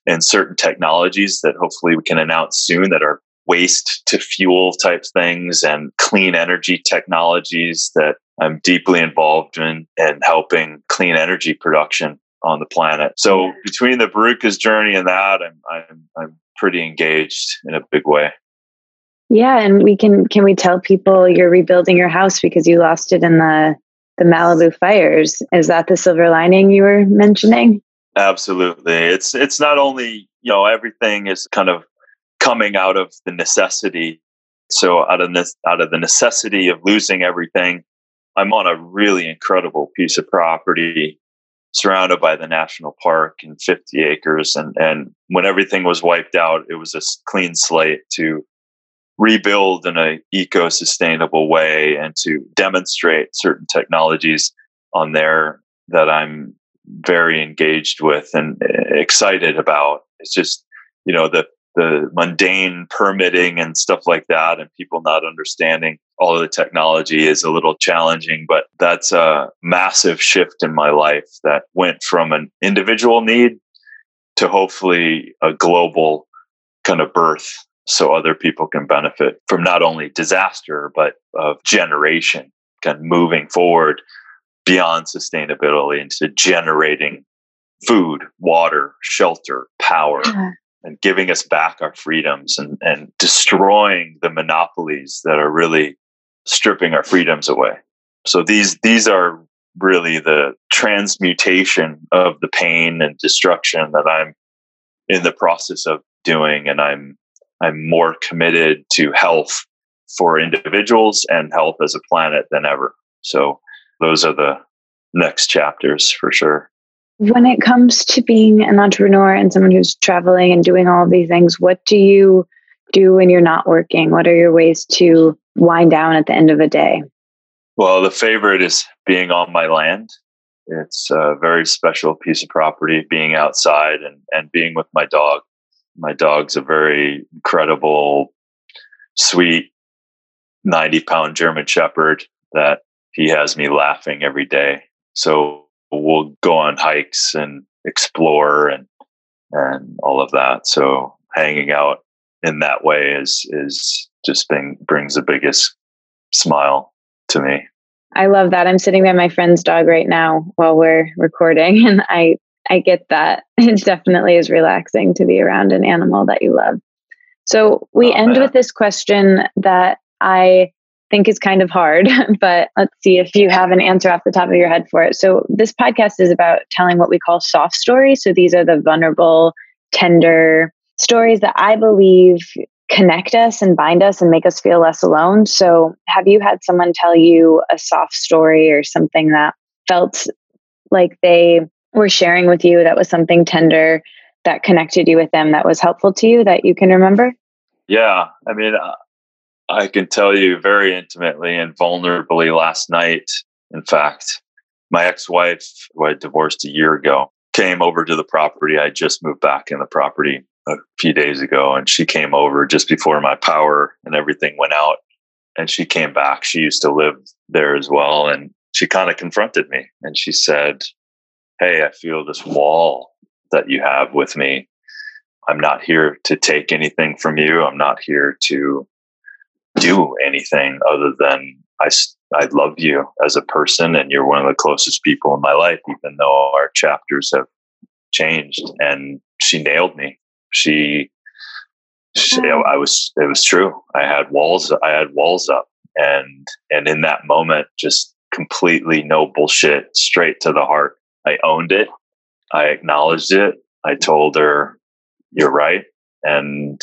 in certain technologies that hopefully we can announce soon that are waste to fuel type things and clean energy technologies that I'm deeply involved in and helping clean energy production on the planet. So between the Barukas journey and that, I'm, I'm, I'm pretty engaged in a big way. Yeah. And we can, can we tell people you're rebuilding your house because you lost it in the The Malibu fires? Is that the silver lining you were mentioning? Absolutely. It's it's not only, you know, everything is kind of coming out of the necessity. So out of this, out of the necessity of losing everything, I'm on a really incredible piece of property surrounded by the national park and fifty acres. And, and when everything was wiped out, it was a clean slate to rebuild in an eco-sustainable way and to demonstrate certain technologies on there that I'm very engaged with and excited about. It's just, you know, the, the mundane permitting and stuff like that and people not understanding all of the technology is a little challenging, but that's a massive shift in my life that went from an individual need to hopefully a global kind of birth so other people can benefit from not only disaster, but of generation kind of moving forward beyond sustainability into generating food, water, shelter, power, yeah. and giving us back our freedoms and, and destroying the monopolies that are really stripping our freedoms away. So these these are really the transmutation of the pain and destruction that I'm in the process of doing, and I'm I'm more committed to health for individuals and health as a planet than ever. So those are the next chapters for sure. When it comes to being an entrepreneur and someone who's traveling and doing all these things, what do you do when you're not working? What are your ways to wind down at the end of a day? Well, the favorite is being on my land. It's a very special piece of property, being outside and, and being with my dog. My dog's a very incredible, sweet, ninety-pound German Shepherd that he has me laughing every day. So we'll go on hikes and explore and and all of that. So hanging out in that way is is just being, brings the biggest smile to me. I love that. I'm sitting by my friend's dog right now while we're recording, and I I get that. It definitely is relaxing to be around an animal that you love. So we oh, end man. with this question that I think is kind of hard, but let's see if you have an answer off the top of your head for it. So this podcast is about telling what we call soft stories. So these are the vulnerable, tender stories that I believe connect us and bind us and make us feel less alone. So have you had someone tell you a soft story or something that felt like they were sharing with you that was something tender that connected you with them, that was helpful to you, that you can remember? Yeah. I mean, uh, I can tell you very intimately and vulnerably last night. In fact, my ex-wife, who I divorced a year ago, came over to the property. I just moved back in the property a few days ago, and she came over just before my power and everything went out, and she came back. She used to live there as well. And she kind of confronted me, and she said, "Hey, I feel this wall that you have with me. I'm not here to take anything from you. I'm not here to do anything other than I, I love you as a person, and you're one of the closest people in my life, even though our chapters have changed." And she nailed me. She, she I was, it was true. I had walls, I had walls up, and, and in that moment, just completely no bullshit, straight to the heart. I owned it. I acknowledged it. I told her, "You're right. And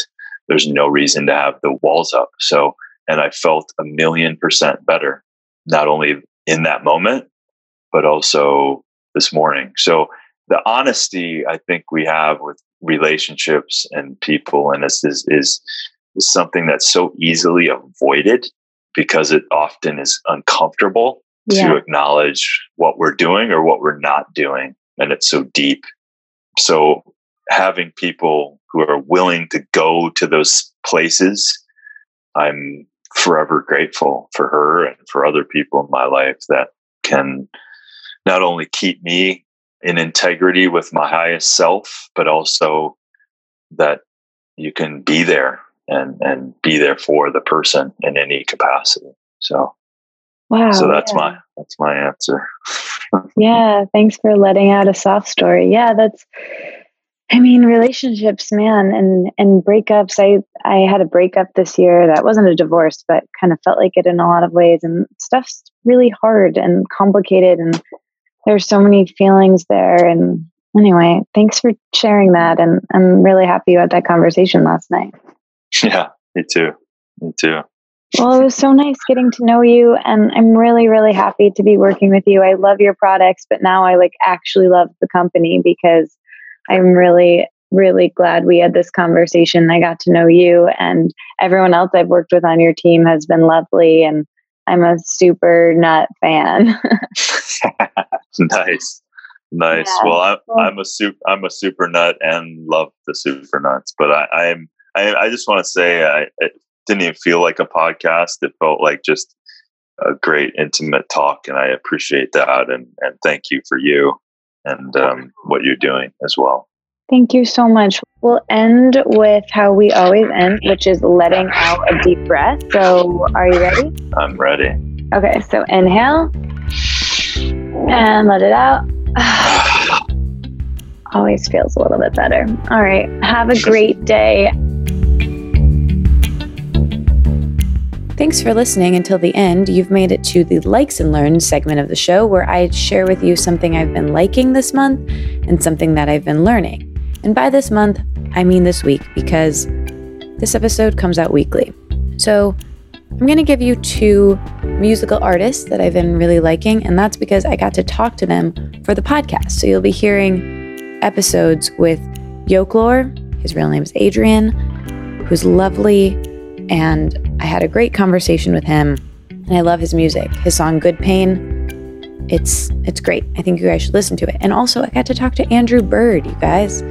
there's no reason to have the walls up." So, and I felt a million percent better, not only in that moment, but also this morning. So the honesty I think we have with relationships and people, and this is, is, is something that's so easily avoided because it often is uncomfortable. Yeah. To acknowledge what we're doing or what we're not doing. And it's so deep. So having people who are willing to go to those places, I'm forever grateful for her and for other people in my life that can not only keep me in integrity with my highest self, but also that you can be there and, and be there for the person in any capacity. So. Wow. So that's yeah. my that's my answer. Yeah, thanks for letting out a soft story. Yeah, that's I mean, relationships, man, and and breakups. I I had a breakup this year that wasn't a divorce, but kind of felt like it in a lot of ways, and stuff's really hard and complicated, and there's so many feelings there. And anyway, thanks for sharing that, and I'm really happy you had that conversation last night. Yeah, me too. Me too. Well, it was so nice getting to know you, and I'm really, really happy to be working with you. I love your products, but now I like actually love the company because I'm really, really glad we had this conversation. I got to know you, and everyone else I've worked with on your team has been lovely, and I'm a super nut fan. Nice. Nice. Yeah. Well, I, I'm a super, I'm a super nut and love the super nuts, but I, I'm, I, I just want to say I, I didn't even feel like a podcast. It felt like just a great intimate talk, and I appreciate that, and and thank you for you and um what you're doing as well. Thank you so much. We'll end with how we always end, which is letting out a deep breath. So are you ready? I'm ready. Okay, so inhale and let it out. Always feels a little bit better. All right. Have a great day. Thanks for listening until the end. You've made it to the Likes and Learns segment of the show, where I share with you something I've been liking this month and something that I've been learning. And by this month, I mean this week, because this episode comes out weekly. So I'm going to give you two musical artists that I've been really liking, and that's because I got to talk to them for the podcast. So you'll be hearing episodes with Yoklore, his real name's Adrian, who's lovely, and I had a great conversation with him, and I love his music. His song Good Pain, It's it's great. I think you guys should listen to it. And also, I got to talk to Andrew Bird, you guys.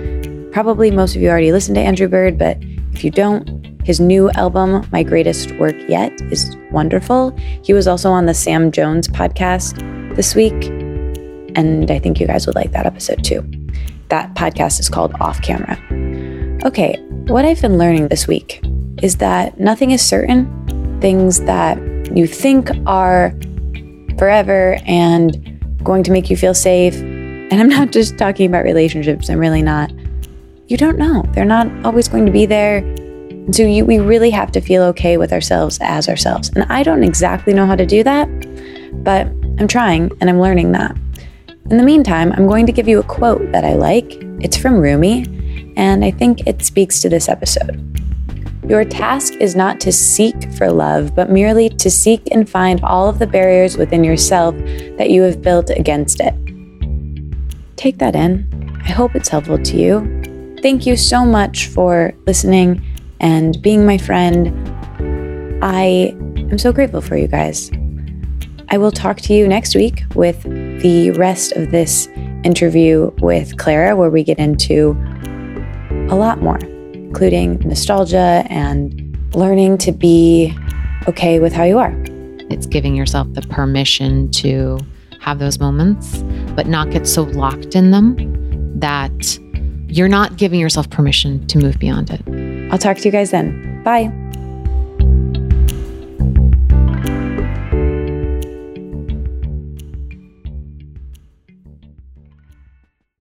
Probably most of you already listened to Andrew Bird, but if you don't, his new album, My Greatest Work Yet, is wonderful. He was also on the Sam Jones podcast this week, and I think you guys would like that episode too. That podcast is called Off Camera. Okay, what I've been learning this week is that nothing is certain. Things that you think are forever and going to make you feel safe, and I'm not just talking about relationships, I'm really not, you don't know, they're not always going to be there, and so you, we really have to feel okay with ourselves as ourselves, and I don't exactly know how to do that, but I'm trying and I'm learning that. In the meantime, I'm going to give you a quote that I like. It's from Rumi, and I think it speaks to this episode. Your task is not to seek for love, but merely to seek and find all of the barriers within yourself that you have built against it. Take that in. I hope it's helpful to you. Thank you so much for listening and being my friend. I am so grateful for you guys. I will talk to you next week with the rest of this interview with Clara, where we get into a lot more, including nostalgia and learning to be okay with how you are. It's giving yourself the permission to have those moments, but not get so locked in them that you're not giving yourself permission to move beyond it. I'll talk to you guys then. Bye.